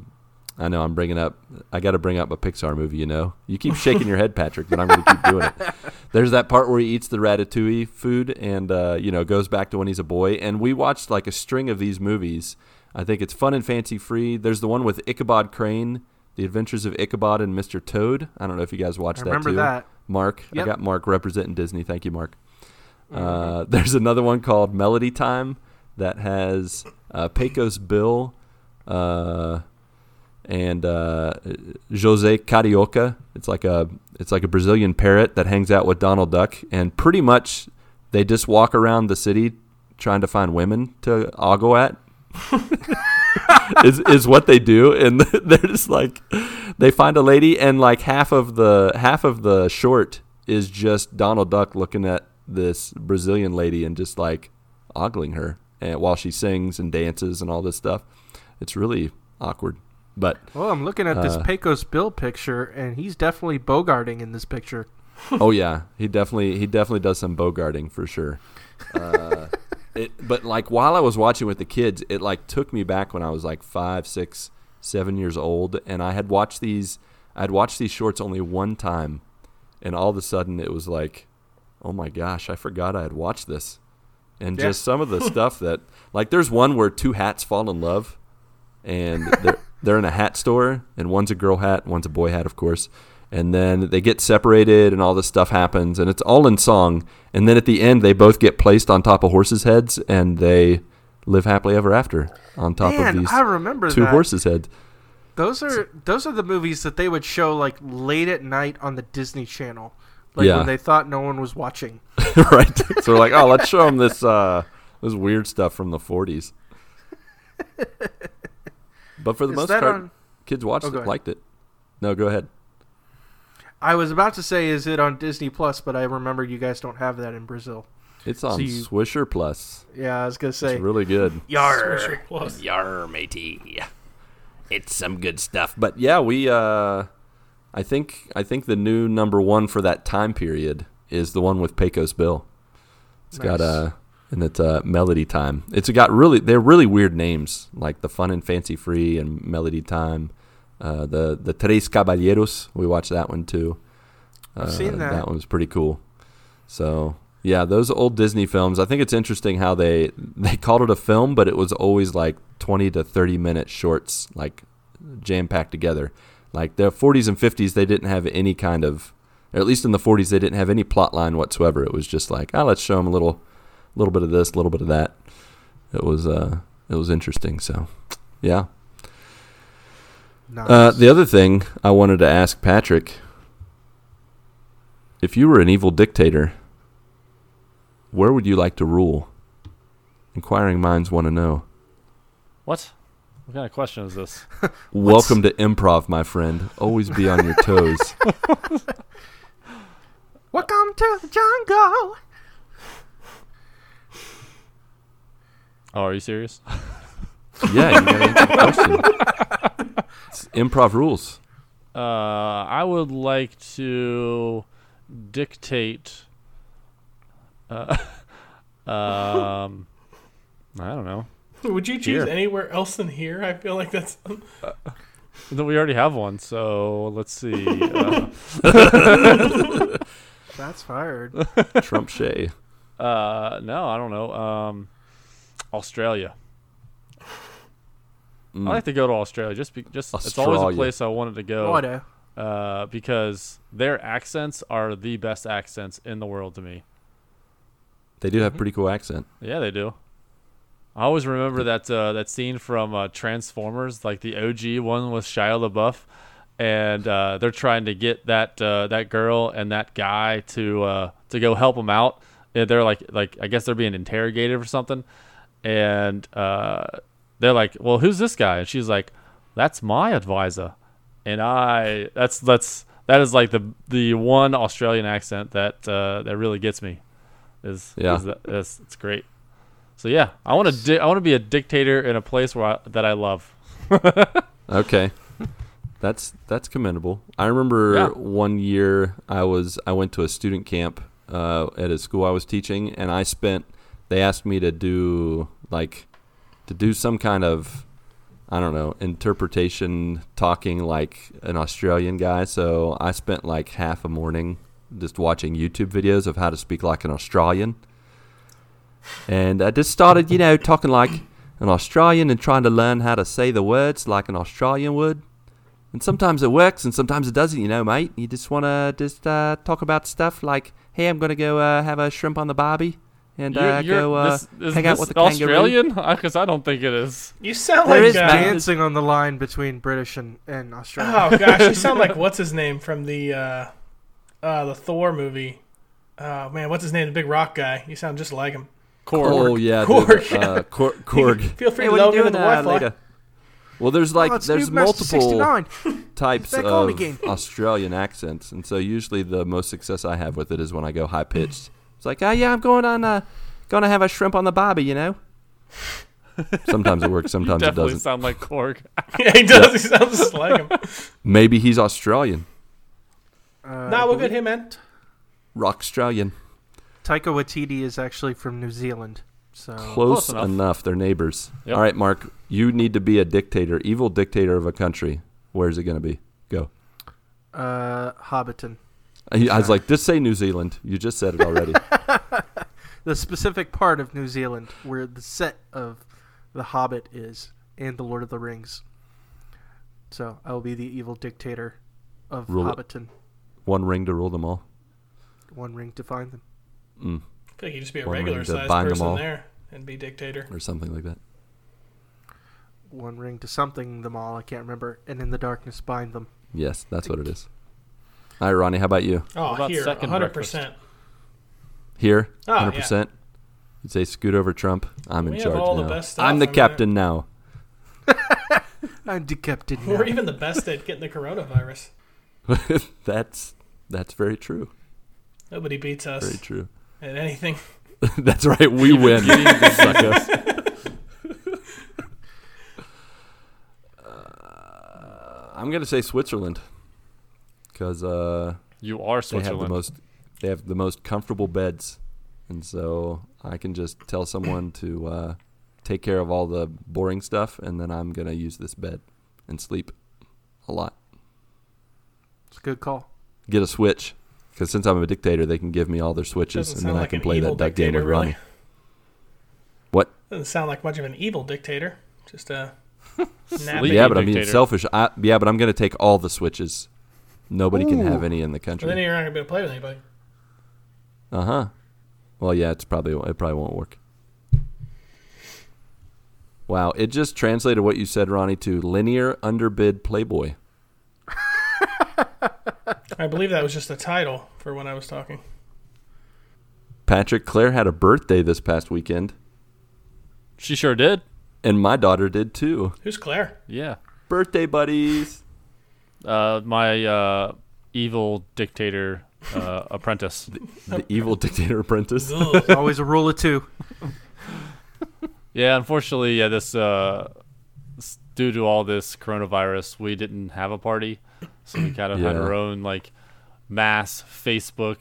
I know I'm bringing up. I got to bring up a Pixar movie. You know, you keep shaking your head, Patrick, but I'm going to keep doing it. There's that part where he eats the ratatouille food and uh, you know goes back to when he's a boy. And we watched like a string of these movies. I think it's Fun and Fancy Free. There's the one with Ichabod Crane, The Adventures of Ichabod and Mister Toad. I don't know if you guys watched I that remember too. Remember that, Marc? Yep. I got Marc representing Disney. Thank you, Marc. Uh, there's another one called Melody Time that has uh, Pecos Bill uh, and uh, Jose Carioca. It's like a it's like a Brazilian parrot that hangs out with Donald Duck, and pretty much they just walk around the city trying to find women to ogle at. is is what they do, and they're just like, they find a lady, and like half of the half of the short is just Donald Duck looking at this Brazilian lady and just like ogling her, and while she sings and dances and all this stuff. It's really awkward. But well, I'm looking at uh, this Pecos Bill picture, and he's definitely bogarting in this picture. Oh yeah, he definitely he definitely does some bogarting for sure. Uh, it, but like while I was watching with the kids, it like took me back when I was like five, six, seven years old, and I had watched these. I'd watched these shorts only one time, and all of a sudden it was like, oh my gosh, I forgot I had watched this. And yeah. just some of the stuff that, like, there's one where two hats fall in love, and they're they're in a hat store, and one's a girl hat, one's a boy hat, of course. And then they get separated, and all this stuff happens, and it's all in song. And then at the end, they both get placed on top of horses' heads, and they live happily ever after on top Man, of these I remember two that. horses' heads. Those are those are the movies that they would show like late at night on the Disney Channel, like yeah. when they thought no one was watching. Right. So we're like, oh, let's show them this uh, this weird stuff from the forties. But for the Is most part, on... kids watched oh, it, liked it. No, go ahead. I was about to say, is it on Disney Plus? But I remember you guys don't have that in Brazil. It's on so you, Swisher Plus. Yeah, I was gonna say it's really good. Yar, Swisher Plus. Yar, matey. It's some good stuff. But yeah, we. Uh, I think I think the new number one for that time period is the one with Pecos Bill. It's nice. got a and it's a Melody Time. It's got really they're really weird names, like the Fun and Fancy Free and Melody Time. Uh, the the Tres Caballeros, we watched that one too. Uh, I've seen that. That one was pretty cool. So yeah, those old Disney films. I think it's interesting how they they called it a film, but it was always like twenty to thirty minute shorts, like jam packed together. Like the forties and fifties, they didn't have any kind of, or at least in the forties, they didn't have any plot line whatsoever. It was just like, ah, oh, let's show them a little, little bit of this, a little bit of that. It was uh, it was interesting. So yeah. Nice. Uh, the other thing I wanted to ask Patrick, if you were an evil dictator, where would you like to rule? Inquiring minds want to know. What? What kind of question is this? Welcome to improv, my friend. Always be on your toes. Welcome to the jungle. Oh, are you serious? Yeah, you gotta answer the question. It's improv rules. Uh, I would like to dictate. Uh, um, I don't know. Would you choose here. anywhere else than here? I feel like that's. Uh, we already have one, so let's see. Uh, that's fired. Trump Shay. Uh, no, I don't know. Um, Australia. Mm. I like to go to Australia. Just, be, just Australia. It's always a place I wanted to go. Water. Uh, because their accents are the best accents in the world to me. They do have mm-hmm. pretty cool accent. Yeah, they do. I always remember that uh, that scene from uh, Transformers, like the O G one with Shia LaBeouf, and uh, they're trying to get that uh, that girl and that guy to uh, to go help them out. And they're like, like I guess they're being interrogated or something, and. Uh, They're like, well, who's this guy? And she's like, that's my advisor. And I, that's, that's, that is like the, the one Australian accent that, uh, that really gets me is, yeah. is, that, is it's great. So yeah, I want to, di- I want to be a dictator in a place where I, that I love. Okay. That's, that's commendable. I remember yeah. one year I was, I went to a student camp, uh, at a school I was teaching, and I spent, they asked me to do like, to do some kind of, I don't know, interpretation, talking like an Australian guy. So I spent like half a morning just watching YouTube videos of how to speak like an Australian. And I just started, you know, talking like an Australian and trying to learn how to say the words like an Australian would. And sometimes it works and sometimes it doesn't, you know, mate. You just want to just uh, talk about stuff like, hey, I'm going to go uh, have a shrimp on the barbie and you're, uh, go uh, this, is hang this out with the Australian? Kangaroo. Because I don't think it is. You sound there like is, dancing on the line between British and, and Australian. Oh, gosh. You sound like what's his name from the uh, uh, the Thor movie. Uh, man, what's his name? The big rock guy. You sound just like him. Korg. Oh, yeah. Korg. Dude, uh, Korg. Korg. Feel free hey, to love him with the uh, Wi-Fi. Well, there's like oh, there's multiple types of Australian accents, and so usually the most success I have with it is when I go high pitched. It's like, oh yeah, I'm going on, uh, going to have a shrimp on the barbie, you know. Sometimes it works, sometimes it doesn't. Sound like Korg. Yeah, he does. Yeah. He sounds just like him. Maybe he's Australian. Uh, nah, we're good here, man. Rock Australian. Taika Waititi is actually from New Zealand. So Close, Close enough. enough. They're neighbors. Yep. All right, Mark, you need to be a dictator, evil dictator of a country. Where is it going to be? Go. Uh, Hobbiton. I, I was like, just say New Zealand. You just said it already. The specific part of New Zealand where the set of The Hobbit is and The Lord of the Rings. So I will be the evil dictator of rule Hobbiton. It. One ring to rule them all. One ring to find them. Mm. I feel like you just be a one regular sized person there and be dictator. Or something like that. One ring to something them all, I can't remember. And in the darkness bind them. Yes, that's what it is. All right, Ronnie, how about you? Oh, about here, one hundred percent. Breakfast? Here, oh, one hundred percent. Yeah. You'd say scoot over Trump. I'm we in charge all now. The best stuff. I'm the I'm captain there. now. I'm the captain now. We're even the best at getting the coronavirus. that's that's very true. Nobody beats us. Very true. At anything. That's right. We win. uh, I'm gonna say Switzerland because uh, you are Switzerland. They have the most. They have the most comfortable beds, and so I can just tell someone to uh, take care of all the boring stuff, and then I'm gonna use this bed and sleep a lot. It's a good call. Get a Switch. Because since I'm a dictator, they can give me all their switches, and then like I can play that duck game with Ronnie. Really. What? Doesn't sound like much of an evil dictator. Just a nappy yeah, but I'm being selfish. I, yeah, but I'm going to take all the switches. Nobody Ooh. Can have any in the country. But then you're not going to be able to play with anybody. Uh huh. Well, yeah, it's probably it probably won't work. Wow, it just translated what you said, Ronnie, to linear underbid Playboy. I believe that was just the title for when I was talking. Patrick, Claire had a birthday this past weekend. She sure did. And my daughter did too. Who's Claire? Yeah. Birthday buddies. Uh, my uh, evil dictator uh, apprentice. The, the evil dictator apprentice. Always a rule of two. Yeah, unfortunately, yeah, this uh, due to all this coronavirus, we didn't have a party. So we kind of yeah. had our own like mass Facebook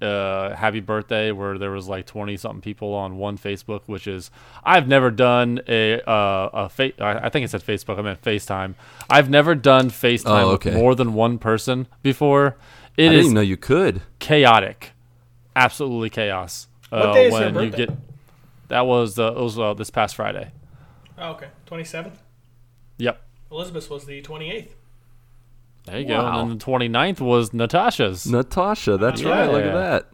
uh, happy birthday where there was like twenty something people on one Facebook, which is I've never done a uh, a fa- I think I said Facebook I meant FaceTime. I've never done FaceTime oh, okay. with more than one person before. It I didn't is even know you could chaotic, absolutely chaos. What uh, day is when your birthday? You get that was uh, it was uh, this past Friday. Oh, okay, twenty seventh. Yep. Elizabeth's was the twenty eighth. There you wow. go. And then the twenty-ninth was Natasha's. Natasha, that's yeah. right. Look at that.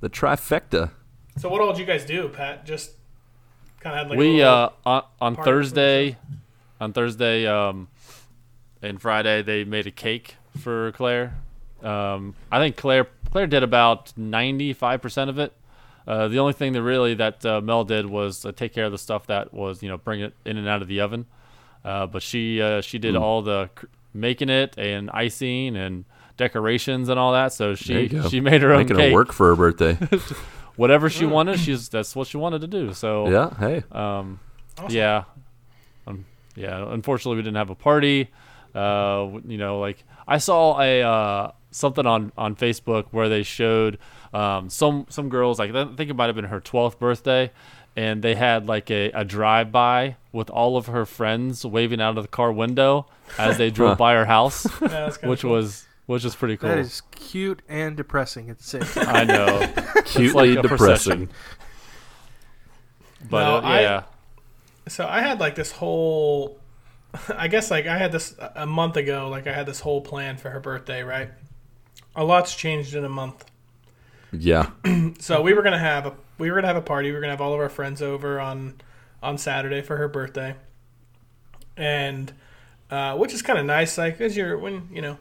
The trifecta. So what all did you guys do, Pat? Just kind of had like we, a uh, on, on Thursday, on Thursday um, and Friday, they made a cake for Claire. Um, I think Claire Claire did about ninety-five percent of it. Uh, the only thing that really that uh, Mel did was uh, take care of the stuff that was, you know, bring it in and out of the oven. Uh, but she uh, she did mm. all the... Cr- making it and icing and decorations and all that. So she she made her Making own cake. It work for her birthday. Whatever she wanted, she's that's what she wanted to do. So yeah, hey, um, awesome. yeah, um, yeah. Unfortunately, we didn't have a party. Uh, you know, like I saw a uh, something on, on Facebook where they showed um, some some girls like I think it might have been her twelfth birthday. And they had like a, a drive-by with all of her friends waving out of the car window as they drove huh. by her house, yeah, which cool. was which was pretty cool. That is cute and depressing at the same time. I know, cutely like depressing. But no, uh, yeah, I, so I had like this whole I guess like I had this a month ago, like I had this whole plan for her birthday, right? A lot's changed in a month. Yeah. So we were gonna have a we were gonna have a party. We were gonna have all of our friends over on on Saturday for her birthday, and uh, which is kind of nice, like because you're when you know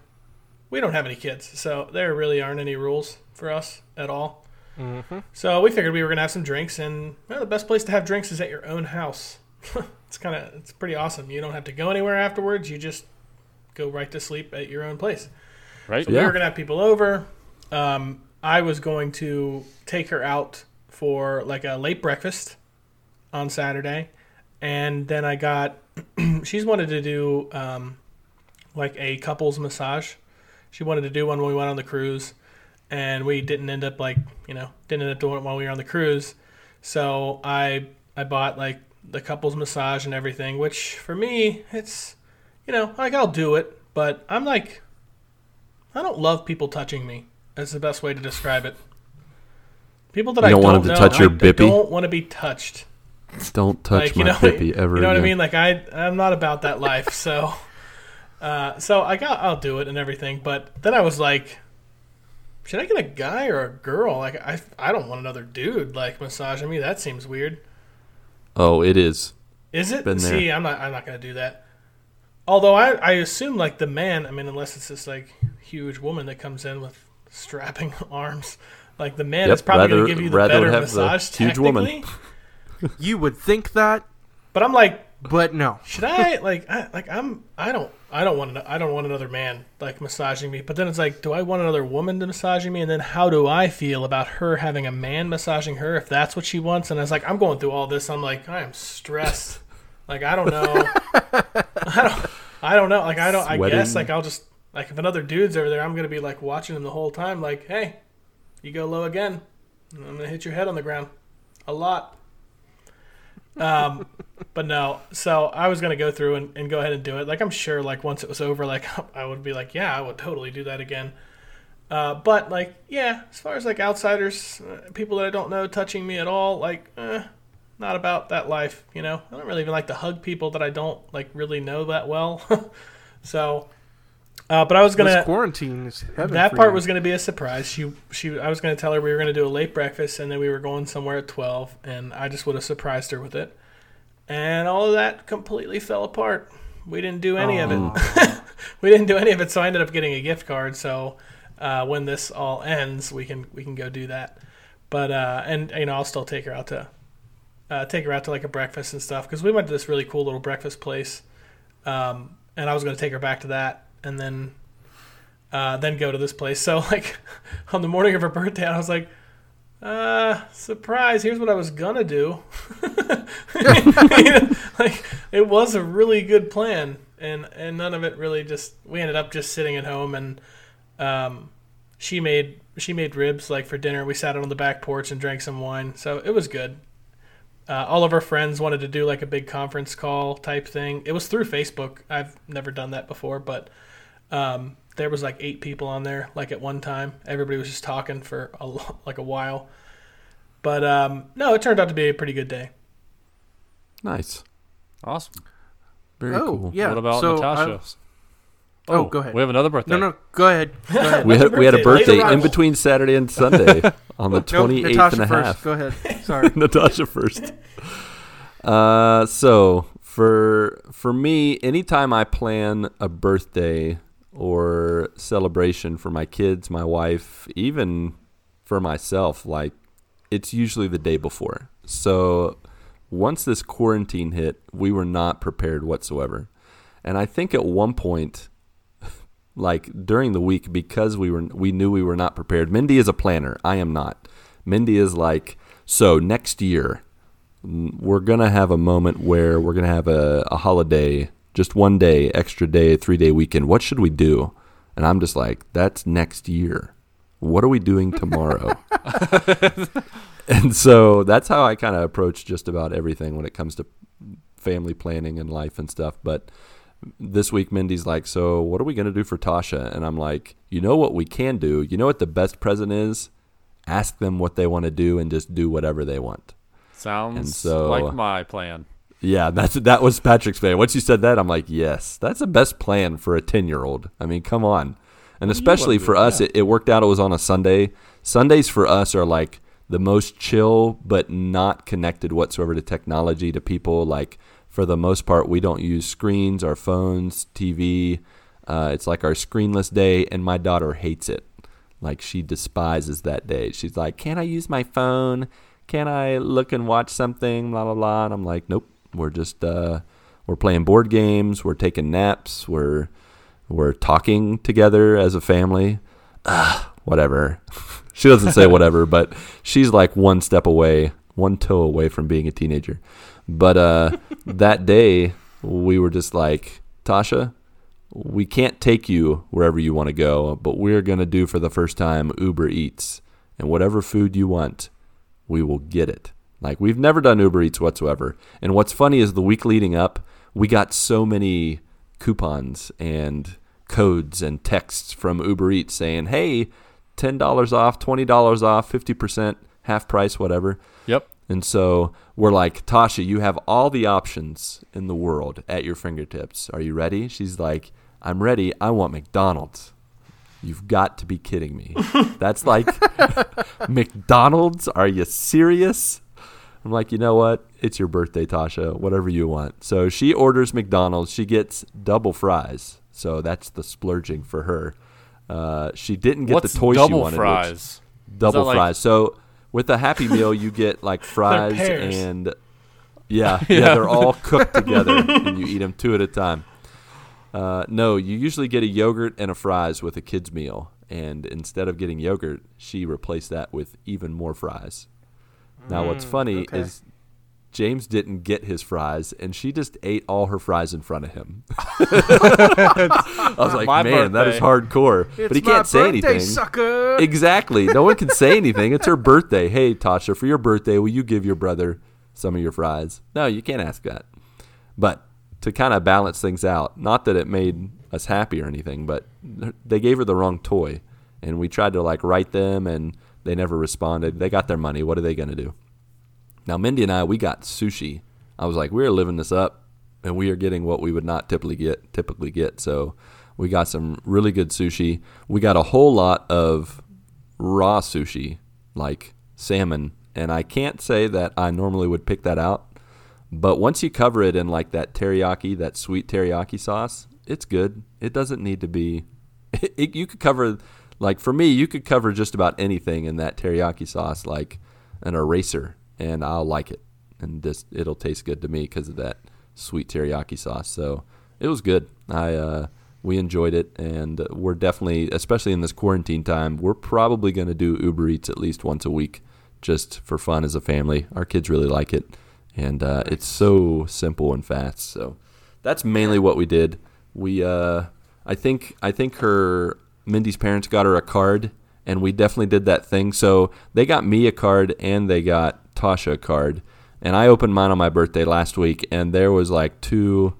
we don't have any kids, so there really aren't any rules for us at all. Mm-hmm. So we figured we were gonna have some drinks, and well, the best place to have drinks is at your own house. It's kind of it's pretty awesome. You don't have to go anywhere afterwards. You just go right to sleep at your own place. Right. So yeah. We were gonna have people over. Um, I was going to take her out for like a late breakfast on Saturday, and then I got she's wanted to do um, like a couples massage. She wanted to do one when we went on the cruise, and we didn't end up like you know didn't end up doing it while we were on the cruise. So I I bought like the couples massage and everything, which for me it's you know like I'll do it, but I'm like I don't love people touching me. That's the best way to describe it. People that you I don't, don't want them know, to touch I, your bippy. Don't want to be touched. Don't touch like, my you know, bippy ever. You know again. What I mean? Like I, I'm not about that life. So, uh, so I got, I'll do it and everything. But then I was like, should I get a guy or a girl? Like I, I don't want another dude like massaging me. That seems weird. Oh, it is. Is it? Been See, there. I'm not, I'm not gonna do that. Although I, I assume like the man. I mean, unless it's this like huge woman that comes in with strapping arms, like the man yep, is probably going to give you the better massage the huge technically. Woman. You would think that, but I'm like, but no. Should I like, I, like I'm, I don't, I don't want, an, I don't want another man like massaging me. But then it's like, do I want another woman to massaging me? And then how do I feel about her having a man massaging her if that's what she wants? And I was like, I'm going through all this. I'm like, I am stressed. Like I don't know. I don't, I don't know. Like I don't. Sweating. I guess like I'll just. Like, if another dude's over there, I'm going to be, like, watching him the whole time. Like, hey, you go low again. I'm going to hit your head on the ground. A lot. Um, but no. So I was going to go through and, and go ahead and do it. Like, I'm sure, like, once it was over, like, I would be like, yeah, I would totally do that again. Uh, but, like, yeah, as far as, like, outsiders, uh, people that I don't know touching me at all, like, eh, not about that life, you know? I don't really even like to hug people that I don't, like, really know that well. So... Uh, but I was gonna this quarantine is heaven. That part you. Was gonna be a surprise. She, she, I was gonna tell her we were gonna do a late breakfast, and then we were going somewhere at twelve, and I just would have surprised her with it. And all of that completely fell apart. We didn't do any oh. of it. We didn't do any of it. So I ended up getting a gift card. So uh, when this all ends, we can we can go do that. But uh, and you know I'll still take her out to uh, take her out to like a breakfast and stuff because we went to this really cool little breakfast place, um, and I was gonna take her back to that. And then, uh, then go to this place. So like, on the morning of her birthday, I was like, uh, surprise! Here's what I was gonna do. Like, it was a really good plan, and and none of it really just. We ended up just sitting at home, and um, she made she made ribs like for dinner. We sat on the back porch and drank some wine, so it was good. Uh, all of our friends wanted to do like a big conference call type thing. It was through Facebook. I've never done that before, but. Um, there was like eight people on there, like at one time, everybody was just talking for a lo- like a while, but, um, no, it turned out to be a pretty good day. Nice. Awesome. Very oh, cool. Yeah. What about so Natasha's? Oh, oh, go ahead. We have another birthday. No, no, go ahead. Go ahead. we, had, we had a birthday in between Saturday and Sunday on the twenty-eighth nope, Natasha and a half. First. Go ahead. Sorry. Natasha first. Uh, so for, for me, anytime I plan a birthday, or celebration for my kids, my wife, even for myself, like it's usually the day before. So once this quarantine hit, we were not prepared whatsoever. And I think at one point, like during the week, because we were we knew we were not prepared. Mindy is a planner. I am not. Mindy is like, so next year we're gonna have a moment where we're gonna have a, a holiday. Just one day, extra day, three-day weekend. What should we do? And I'm just like, that's next year. What are we doing tomorrow? And so that's how I kind of approach just about everything when it comes to family planning and life and stuff. But this week, Mindy's like, so what are we going to do for Tasha? And I'm like, you know what we can do? You know what the best present is? Ask them what they want to do and just do whatever they want. Sounds so, like my plan. Yeah, that's that was Patrick's plan. Once you said that, I'm like, yes, that's the best plan for a ten-year-old. I mean, come on. And especially for us, it, it worked out. It was on a Sunday. Sundays for us are like the most chill but not connected whatsoever to technology, to people. Like, for the most part, we don't use screens, our phones, T V. Uh, it's like our screenless day, and my daughter hates it. Like, she despises that day. She's like, can I use my phone? Can I look and watch something? Blah, blah, blah. And I'm like, nope. We're just uh, we're playing board games. We're taking naps. We're we're talking together as a family. Ugh, whatever. She doesn't say whatever, but she's like one step away, one toe away from being a teenager. But uh, that day we were just like, Tasha, we can't take you wherever you want to go, but we're going to do for the first time Uber Eats. And whatever food you want, we will get it. Like, we've never done Uber Eats whatsoever. And what's funny is the week leading up, we got so many coupons and codes and texts from Uber Eats saying, hey, ten dollars off, twenty dollars off, fifty percent, half price, whatever. Yep. And so we're like, Tasha, you have all the options in the world at your fingertips. Are you ready? She's like, I'm ready. I want McDonald's. You've got to be kidding me. That's like, McDonald's? Are you serious? I'm like, you know what? It's your birthday, Tasha. Whatever you want. So she orders McDonald's. She gets double fries. So that's the splurging for her. Uh, she didn't get What's the toy she wanted. Fries? Which, double fries. Like, so with a Happy Meal, you get like fries and yeah, yeah, yeah, they're all cooked together and you eat them two at a time. Uh, no, you usually get a yogurt and a fries with a kid's meal. And instead of getting yogurt, she replaced that with even more fries. Now, what's funny okay. is James didn't get his fries, and she just ate all her fries in front of him. I was like, man, birthday. That is hardcore. It's but he can't say birthday, anything. Sucker. Exactly. No one can say anything. It's her birthday. Hey, Tasha, for your birthday, will you give your brother some of your fries? No, you can't ask that. But to kind of balance things out, not that it made us happy or anything, but they gave her the wrong toy, and we tried to like write them and – they never responded. They got their money. What are they going to do? Now, Mindy and I, we got sushi. I was like, we're living this up, and we are getting what we would not typically get. Typically get. So we got some really good sushi. We got a whole lot of raw sushi, like salmon. And I can't say that I normally would pick that out. But once you cover it in like that teriyaki, that sweet teriyaki sauce, it's good. It doesn't need to be – you could cover – like, for me, you could cover just about anything in that teriyaki sauce, like an eraser, and I'll like it. And this, it'll taste good to me because of that sweet teriyaki sauce. So it was good. I uh, we enjoyed it, and we're definitely, especially in this quarantine time, we're probably going to do Uber Eats at least once a week just for fun as a family. Our kids really like it, and uh, it's so simple and fast. So that's mainly what we did. We, uh, I think, I think her... Mindy's parents got her a card, and we definitely did that thing. So they got me a card, and they got Tasha a card. And I opened mine on my birthday last week, and there was like two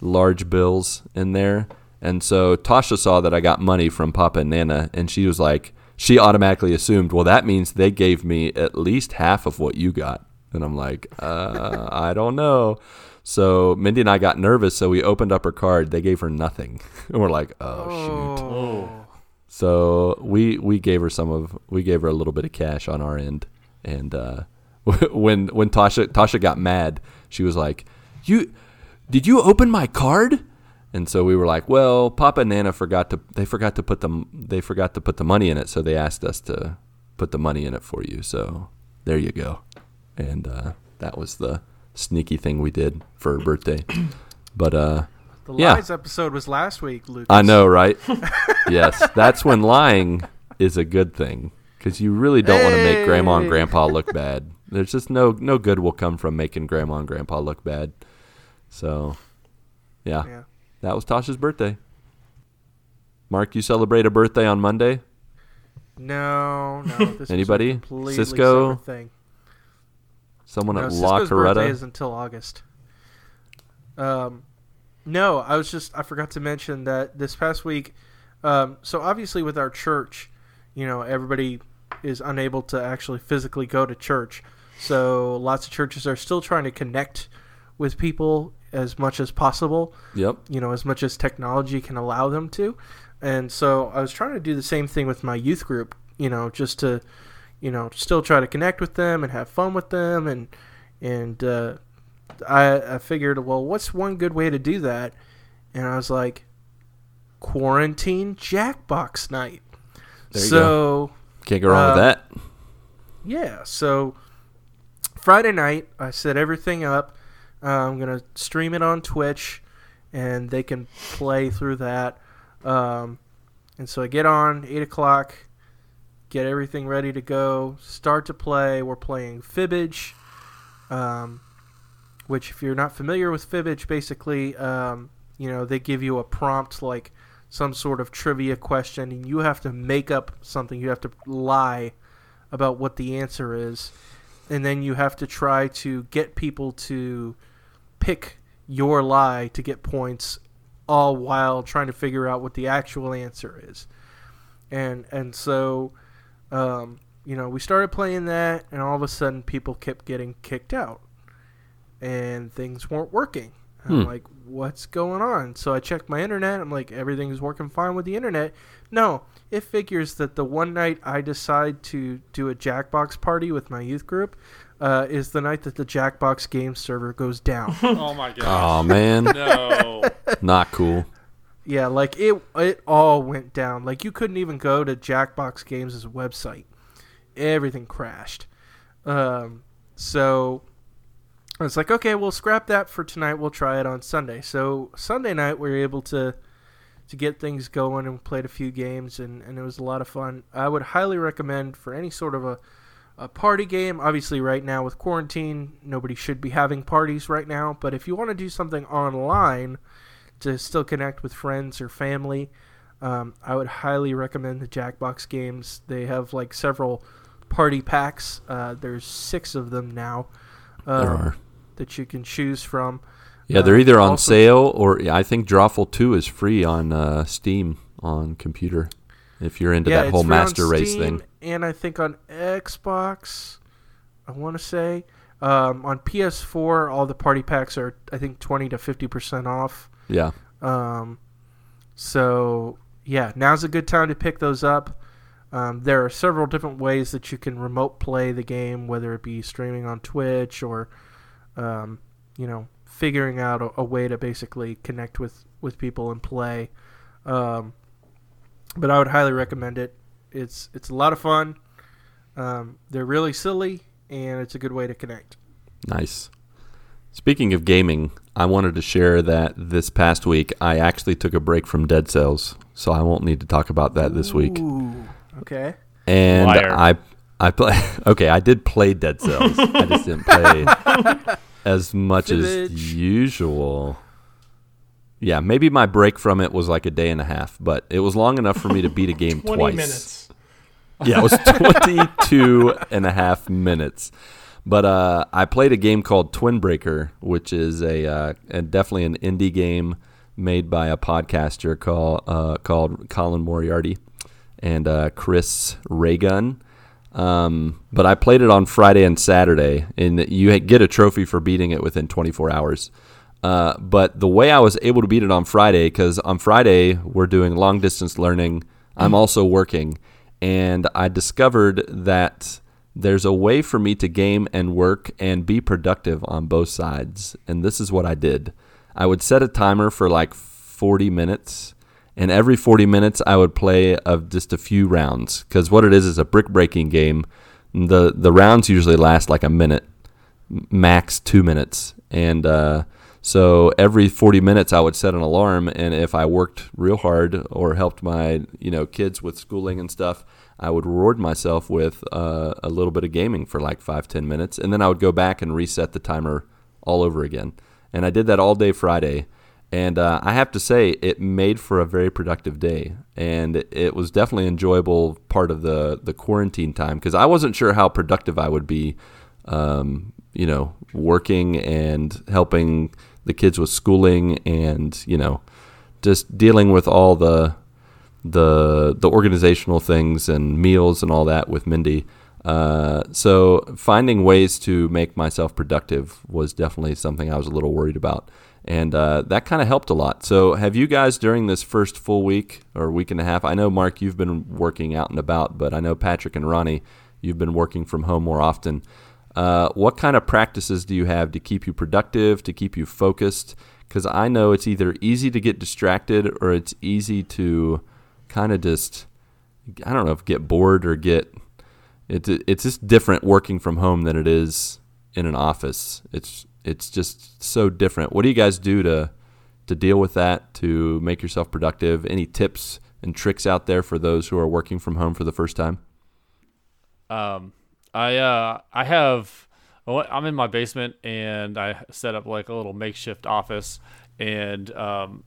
large bills in there. And so Tasha saw that I got money from Papa and Nana, and she was like, she automatically assumed, well, that means they gave me at least half of what you got. And I'm like, uh, I don't know. So Mindy and I got nervous, so we opened up her card. They gave her nothing. And we're like, oh, shoot. Oh. So we we gave her some of we gave her a little bit of cash on our end, and uh, when when Tasha Tasha got mad, she was like, "You did you open my card?" And so we were like, "Well, Papa and Nana forgot to they forgot to put the they forgot to put the money in it, so they asked us to put the money in it for you. So there you go." And uh, that was the sneaky thing we did for her birthday, but. Uh, The yeah. lies episode was last week, Lucas. I know, right? Yes, that's when lying is a good thing because you really don't hey. want to make Grandma and Grandpa look bad. There's just no no good will come from making Grandma and Grandpa look bad. So, yeah, yeah. That was Tasha's birthday. Mark, you celebrate a birthday on Monday? No, no. This Anybody? Is a Cisco? Thing. Someone no, at Cisco's La Coretta? Birthday is until August. Um. No, I was just, I forgot to mention that this past week, um, so obviously with our church, you know, everybody is unable to actually physically go to church. So lots of churches are still trying to connect with people as much as possible. Yep. You know, as much as technology can allow them to. And so I was trying to do the same thing with my youth group, you know, just to, you know, still try to connect with them and have fun with them. And, and uh, I, I figured, well, what's one good way to do that? And I was like, quarantine Jackbox night. There you so, go. Can't go wrong uh, with that. Yeah. So Friday night, I set everything up. Uh, I'm going to stream it on Twitch, and they can play through that. Um, and so I get on eight o'clock, get everything ready to go, start to play. We're playing Fibbage, um, which if you're not familiar with Fibbage, basically, um, you know, they give you a prompt, like some sort of trivia question, and you have to make up something. You have to lie about what the answer is. And then you have to try to get people to pick your lie to get points, all while trying to figure out what the actual answer is. And and so, um, you know, we started playing that, and all of a sudden people kept getting kicked out. And things weren't working. I'm hmm. like, what's going on? So I checked my internet. I'm like, everything's working fine with the internet. No, it figures that the one night I decide to do a Jackbox party with my youth group uh, is the night that the Jackbox game server goes down. Oh, my gosh. Oh, man. No. Not cool. Yeah, like, it it all went down. Like, you couldn't even go to Jackbox Games' website. Everything crashed. Um, so I was like, okay, we'll scrap that for tonight. We'll try it on Sunday. So Sunday night, we were able to to get things going and played a few games, and, and it was a lot of fun. I would highly recommend for any sort of a, a party game. Obviously, right now with quarantine, nobody should be having parties right now. But if you want to do something online to still connect with friends or family, um, I would highly recommend the Jackbox games. They have like several party packs. Uh, there's six of them now um, there are. that you can choose from. Yeah, they're either on also, sale or yeah, I think Drawful two is free on uh, Steam on computer if you're into yeah, that whole Master Steam, Race thing. And I think on Xbox, I want to say. Um, on P S four, all the party packs are, I think, twenty to fifty percent off. Yeah. Um. So, yeah, now's a good time to pick those up. Um, there are several different ways that you can remote play the game, whether it be streaming on Twitch or, um, you know, figuring out a, a way to basically connect with, with people and play. Um, but I would highly recommend it. It's it's a lot of fun. Um, they're really silly, and it's a good way to connect. Nice. Speaking of gaming, I wanted to share that this past week I actually took a break from Dead Cells, so I won't need to talk about that this week. Ooh, okay. And Liar. I I play okay, I did play Dead Cells. I just didn't play as much Fibbage. as usual. Yeah, maybe my break from it was like a day and a half, but it was long enough for me to beat a game twenty twice. Minutes. Yeah, it was twenty-two and a half minutes. But uh, I played a game called Twin Breaker, which is a uh, and definitely an indie game made by a podcaster called uh, called Colin Moriarty and uh, Chris Raygun. Um, but I played it on Friday and Saturday, and you get a trophy for beating it within twenty-four hours. Uh, but the way I was able to beat it on Friday, because on Friday we're doing long distance learning, I'm also working, and I discovered that there's a way for me to game and work and be productive on both sides. And this is what I did. I would set a timer for like forty minutes. And every forty minutes, I would play of just a few rounds. Because what it is is a brick-breaking game. The the rounds usually last like a minute, max two minutes. And uh, so every forty minutes, I would set an alarm. And if I worked real hard or helped my you know kids with schooling and stuff, I would reward myself with uh, a little bit of gaming for like five, ten minutes. And then I would go back and reset the timer all over again. And I did that all day Friday. And uh, I have to say, it made for a very productive day, and it was definitely an enjoyable part of the, the quarantine time, because I wasn't sure how productive I would be, um, you know, working and helping the kids with schooling and, you know, just dealing with all the the the organizational things and meals and all that with Mindy. Uh, so finding ways to make myself productive was definitely something I was a little worried about. And uh, that kind of helped a lot. So have you guys during this first full week or week and a half, I know, Marc, you've been working out and about, but I know Patrick and Ronnie, you've been working from home more often. Uh, what kind of practices do you have to keep you productive, to keep you focused? Because I know it's either easy to get distracted or it's easy to kind of just, I don't know, if get bored or get, it's, it's just different working from home than it is in an office. It's It's just so different. What do you guys do to to deal with that, to make yourself productive? Any tips and tricks out there for those who are working from home for the first time? Um, I uh, I have I'm in my basement and I set up like a little makeshift office, and um,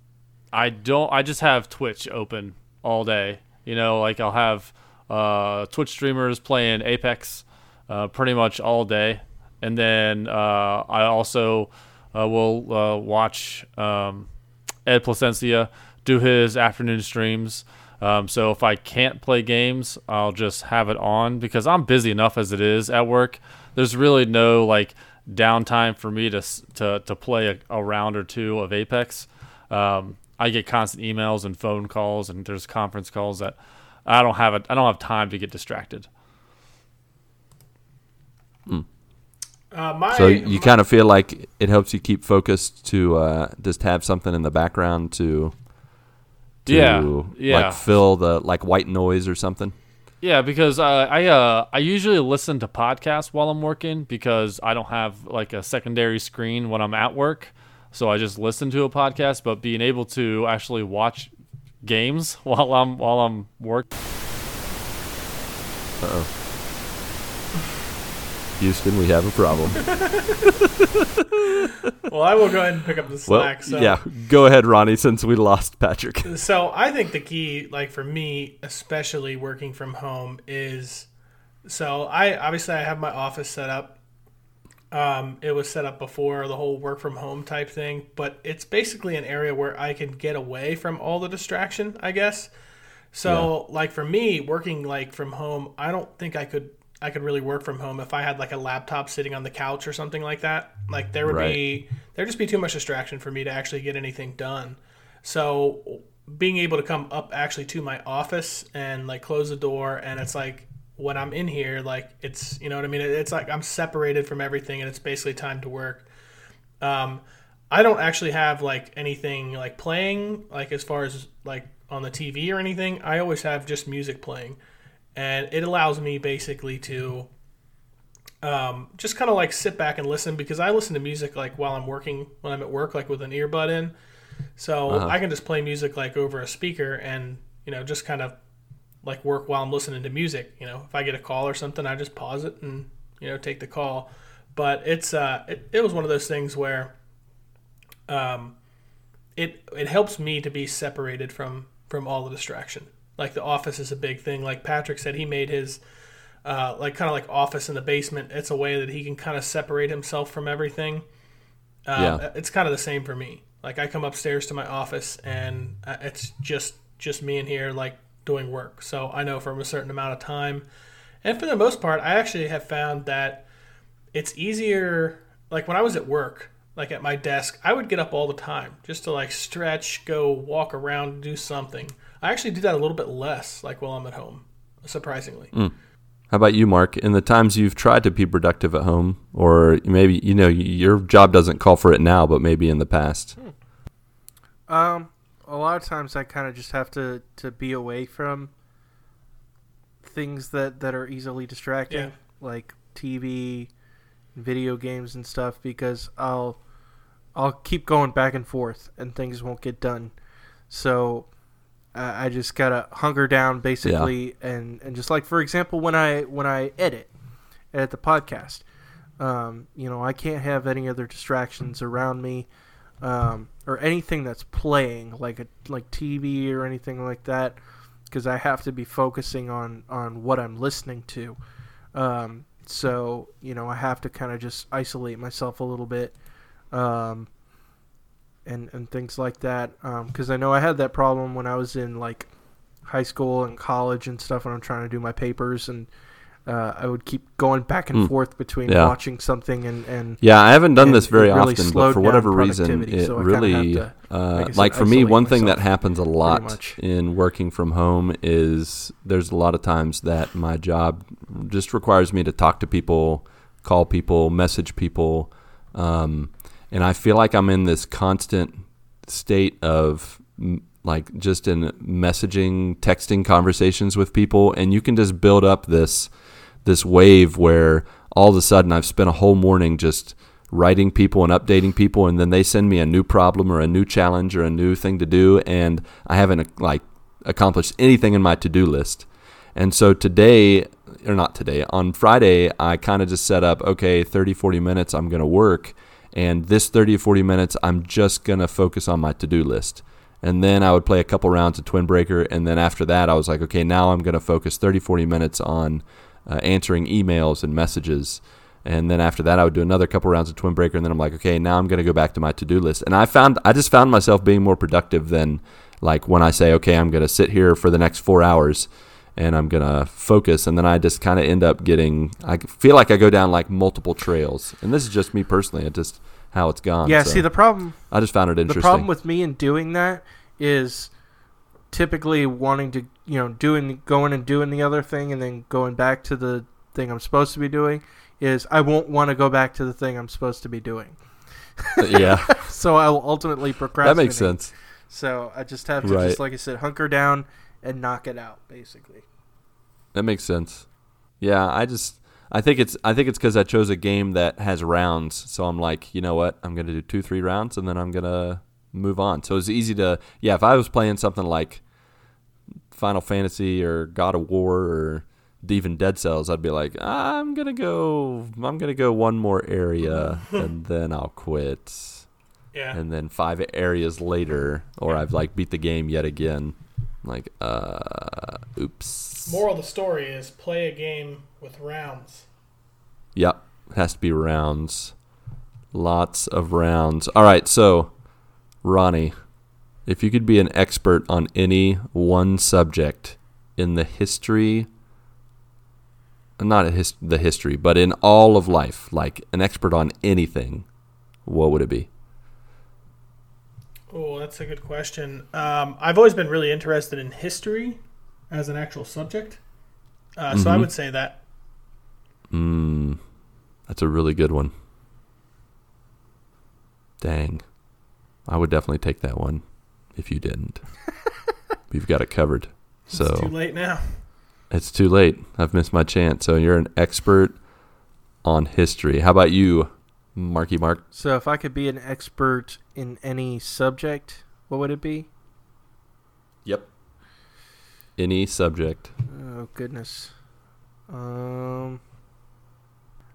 I don't I just have Twitch open all day. You know, like I'll have uh, Twitch streamers playing Apex uh, pretty much all day. And then uh, I also uh, will uh, watch um, Ed Plascencia do his afternoon streams. Um, so if I can't play games, I'll just have it on because I'm busy enough as it is at work. There's really no like downtime for me to to to play a, a round or two of Apex. Um, I get constant emails and phone calls, and there's conference calls that I don't have. A, I don't have time to get distracted. Hmm. Uh, my, so you kind of feel like it helps you keep focused to uh, just have something in the background to, to yeah, yeah. like fill the like white noise or something. Yeah, because uh, I uh, I usually listen to podcasts while I'm working because I don't have like a secondary screen when I'm at work, so I just listen to a podcast. But being able to actually watch games while I'm while I'm working. Uh oh. Houston, we have a problem. Well, I will go ahead and pick up the slack. Well, so. Yeah, go ahead, Ronnie, since we lost Patrick. So I think the key, like for me, especially working from home, is so I obviously I have my office set up. Um, it was set up before the whole work from home type thing, but it's basically an area where I can get away from all the distraction, I guess. So, yeah. like for me, working like from home, I don't think I could. I could really work from home if I had like a laptop sitting on the couch or something like that. Like there would right. be, there'd just be too much distraction for me to actually get anything done. So being able to come up actually to my office and like close the door, and it's like when I'm in here, like it's, you know what I mean? It's like I'm separated from everything and it's basically time to work. Um, I don't actually have like anything like playing, like as far as like on the T V or anything. I always have just music playing. And it allows me basically to um, just kind of like sit back and listen, because I listen to music like while I'm working, when I'm at work, like with an earbud in. So uh-huh. I can just play music like over a speaker and, you know, just kind of like work while I'm listening to music. You know, if I get a call or something, I just pause it and, you know, take the call. But it's uh, it, it was one of those things where um, it it helps me to be separated from, from all the distraction. Like the office is a big thing. Like Patrick said, he made his uh, like kind of like office in the basement. It's a way that he can kind of separate himself from everything. Uh, yeah. It's kind of the same for me. Like I come upstairs to my office and it's just just me in here like doing work. So I know from a certain amount of time. And for the most part, I actually have found that it's easier. Like when I was at work, like at my desk, I would get up all the time just to like stretch, go walk around, do something. I actually do that a little bit less, like while I'm at home, surprisingly. Mm. How about you, Marc? In the times you've tried to be productive at home, or maybe, you know, your job doesn't call for it now, but maybe in the past. Hmm. Um, a lot of times I kind of just have to, to be away from things that, that are easily distracting, yeah. like T V, video games and stuff, because I'll I'll keep going back and forth and things won't get done. So... Uh, I just gotta hunker down basically, yeah. and, and just like for example when I when I edit, edit the podcast, um, you know I can't have any other distractions around me, um, or anything that's playing like a like T V or anything like that, because I have to be focusing on, on what I'm listening to, um, so you know I have to kind of just isolate myself a little bit. Um, And, and things like that, because um, I know I had that problem when I was in like high school and college and stuff when I'm trying to do my papers, and uh, I would keep going back and mm. forth between yeah. watching something and, and yeah, I haven't done this very really often, but for whatever reason, it so really to, uh, like, said, like for me, one thing that happens a lot in working from home is there's a lot of times that my job just requires me to talk to people, call people, message people, um, and I feel like I'm in this constant state of m- like just in messaging, texting conversations with people, and you can just build up this. this wave where all of a sudden I've spent a whole morning just writing people and updating people, and then they send me a new problem or a new challenge or a new thing to do, and I haven't like accomplished anything in my to-do list. And so today, or not today, on Friday, I kind of just set up, okay, thirty, forty minutes I'm going to work, and this thirty or forty minutes I'm just going to focus on my to-do list. And then I would play a couple rounds of Twin Breaker, and then after that I was like, okay, now I'm going to focus thirty, forty minutes on Uh, answering emails and messages, and then after that I would do another couple rounds of Twin Breaker, and then I'm like, okay, now I'm going to go back to my to-do list. And I found I just found myself being more productive than like when I say, okay, I'm going to sit here for the next four hours and I'm going to focus, and then I just kind of end up getting, I feel like I go down like multiple trails, and this is just me personally, it just how it's gone. Yeah, so see, the problem I just found it interesting. The problem with me in doing that is typically wanting to, you know, doing going and doing the other thing and then going back to the thing I'm supposed to be doing, is I won't want to go back to the thing I'm supposed to be doing. Yeah. So I will ultimately procrastinate. That makes sense. So I just have to right. just, like I said, hunker down and knock it out, basically. That makes sense. Yeah, I just I think it's I think it's because I chose a game that has rounds, so I'm like, you know what, I'm gonna do two, three rounds and then I'm gonna move on. So it's easy to yeah, if I was playing something like Final Fantasy or God of War or even Dead Cells, I'd be like, I'm gonna go I'm gonna go one more area and then I'll quit. Yeah. And then five areas later, or yeah. I've like beat the game yet again. Like, uh oops. Moral of the story is play a game with rounds. Yep. It has to be rounds. Lots of rounds. All right, so Ronnie, if you could be an expert on any one subject in the history, not a his, the history, but in all of life, like an expert on anything, what would it be? Oh, that's a good question. Um, I've always been really interested in history as an actual subject, uh, mm-hmm. so I would say that. Mm, that's a really good one. Dang. I would definitely take that one if you didn't. We've got it covered. So it's too late now. It's too late. I've missed my chance. So you're an expert on history. How about you, Marky Mark? So if I could be an expert in any subject, what would it be? Yep. Any subject. Oh, goodness. Um,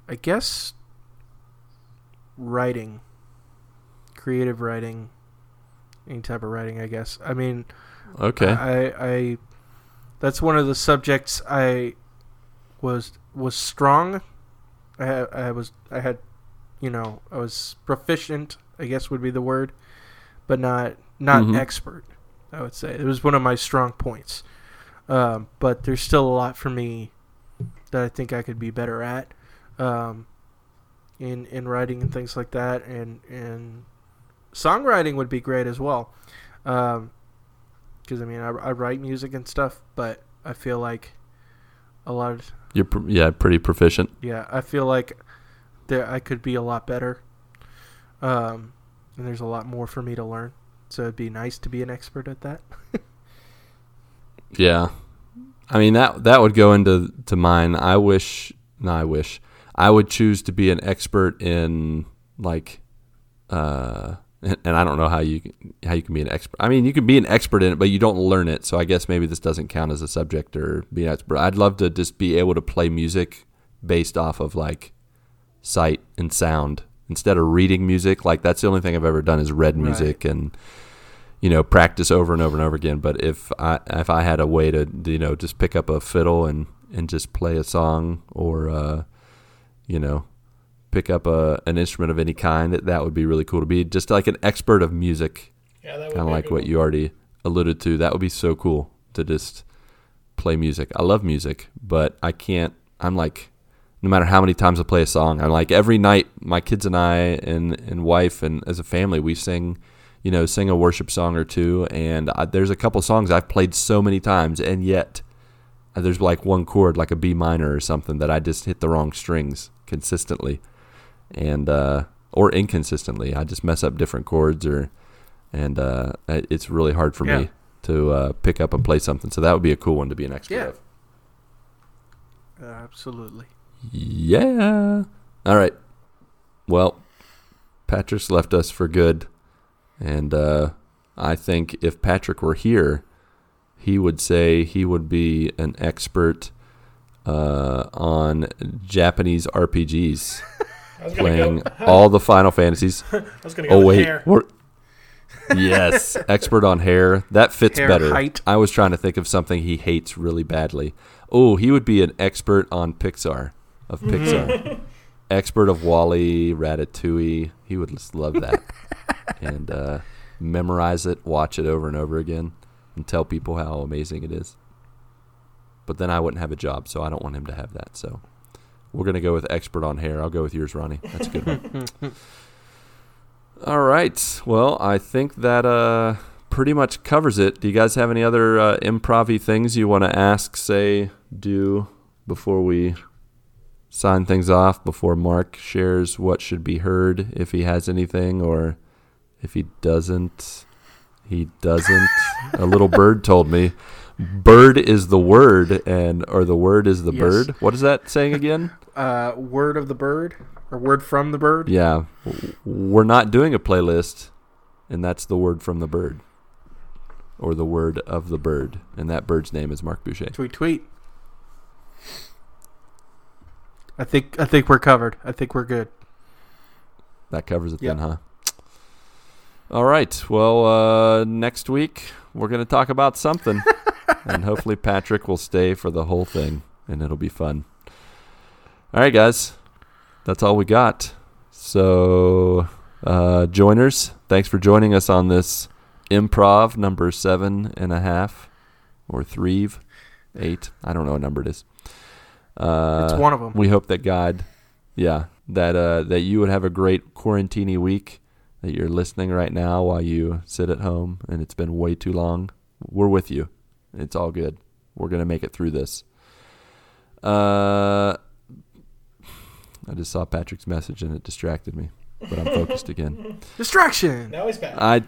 I guess writing. Creative writing, any type of writing, I guess. I mean, okay. I, I, I that's one of the subjects I was was strong. I, I was I had, you know, I was proficient, I guess would be the word, but not not mm-hmm. expert. I would say it was one of my strong points. Um, but there's still a lot for me that I think I could be better at, um, in in writing and things like that, and and. Songwriting would be great as well, because um, I mean I, I write music and stuff, but I feel like a lot of you're pr- yeah pretty proficient. Yeah, I feel like there I could be a lot better, um, and there's a lot more for me to learn. So it'd be nice to be an expert at that. Yeah, I mean that that would go into to mine. I wish, no, I wish I would choose to be an expert in like. Uh, And I don't know how you how you can be an expert. I mean, you can be an expert in it, but you don't learn it. So I guess maybe this doesn't count as a subject or be an expert. I'd love to just be able to play music based off of like sight and sound instead of reading music. Like that's the only thing I've ever done is read music right. and you know practice over and over and over again. But if I if I had a way to you know just pick up a fiddle and, and just play a song or uh, you know. pick up a an instrument of any kind, that that would be really cool to be just like an expert of music. Yeah, that would kind of like what you already alluded to. That would be so cool to just play music. I love music, but I can't I'm like, no matter how many times I play a song, I'm like, every night my kids and I and, and wife and as a family, we sing, you know, sing a worship song or two. And I, there's a couple songs I've played so many times, and yet there's like one chord, like a B minor or something, that I just hit the wrong strings consistently, and uh, or inconsistently. I just mess up different chords, or and uh, it's really hard for yeah. me to uh, pick up and play something. So that would be a cool one to be an expert yeah. of. Uh, absolutely. Yeah. All right. Well, Patrick's left us for good, and uh, I think if Patrick were here, he would say he would be an expert uh, on Japanese R P Gs, playing go. all the Final Fantasies. I was going to go oh, wait. hair. We're... Yes, expert on hair. That fits hair better. Height. I was trying to think of something he hates really badly. Oh, he would be an expert on Pixar, of Pixar. Expert of Wall-E, Ratatouille. He would just love that. And uh, memorize it, watch it over and over again, and tell people how amazing it is. But then I wouldn't have a job, so I don't want him to have that. So we're going to go with expert on hair. I'll go with yours, Ronnie. That's a good one. All right. Well, I think that uh, pretty much covers it. Do you guys have any other uh, improv-y things you want to ask, say, do before we sign things off, before Marc shares what should be heard, if he has anything, or if he doesn't? He doesn't. A little bird told me, "Bird is the word," and or the word is the yes. bird. What is that saying again? Uh, word of the bird, or word from the bird. Yeah, we're not doing a playlist, and that's the word from the bird, or the word of the bird, and that bird's name is Marc Boucher. Tweet, tweet. I think I think we're covered. I think we're good. That covers it yep. then, huh? All right. Well, uh, next week we're going to talk about something, and hopefully Patrick will stay for the whole thing, and it'll be fun. All right, guys. That's all we got. So, uh, joiners, thanks for joining us on this improv number seven and a half, or three, eight. I don't know what number it is. Uh, it's one of them. We hope that God, yeah, that uh, that you would have a great quarantini week. That you're listening right now while you sit at home and it's been way too long, we're with you. It's all good. We're going to make it through this. Uh, I just saw Patrick's message and it distracted me, but I'm focused again. Distraction! Now he's back. I,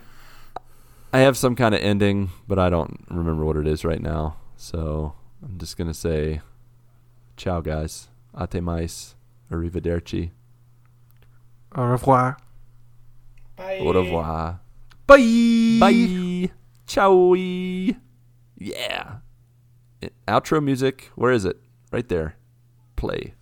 I have some kind of ending, but I don't remember what it is right now. So I'm just going to say, ciao, guys. Ate mais. Arrivederci. Au revoir. Bye. Au revoir. Bye. Bye. Ciao. Yeah. Outro music. Where is it? Right there. Play.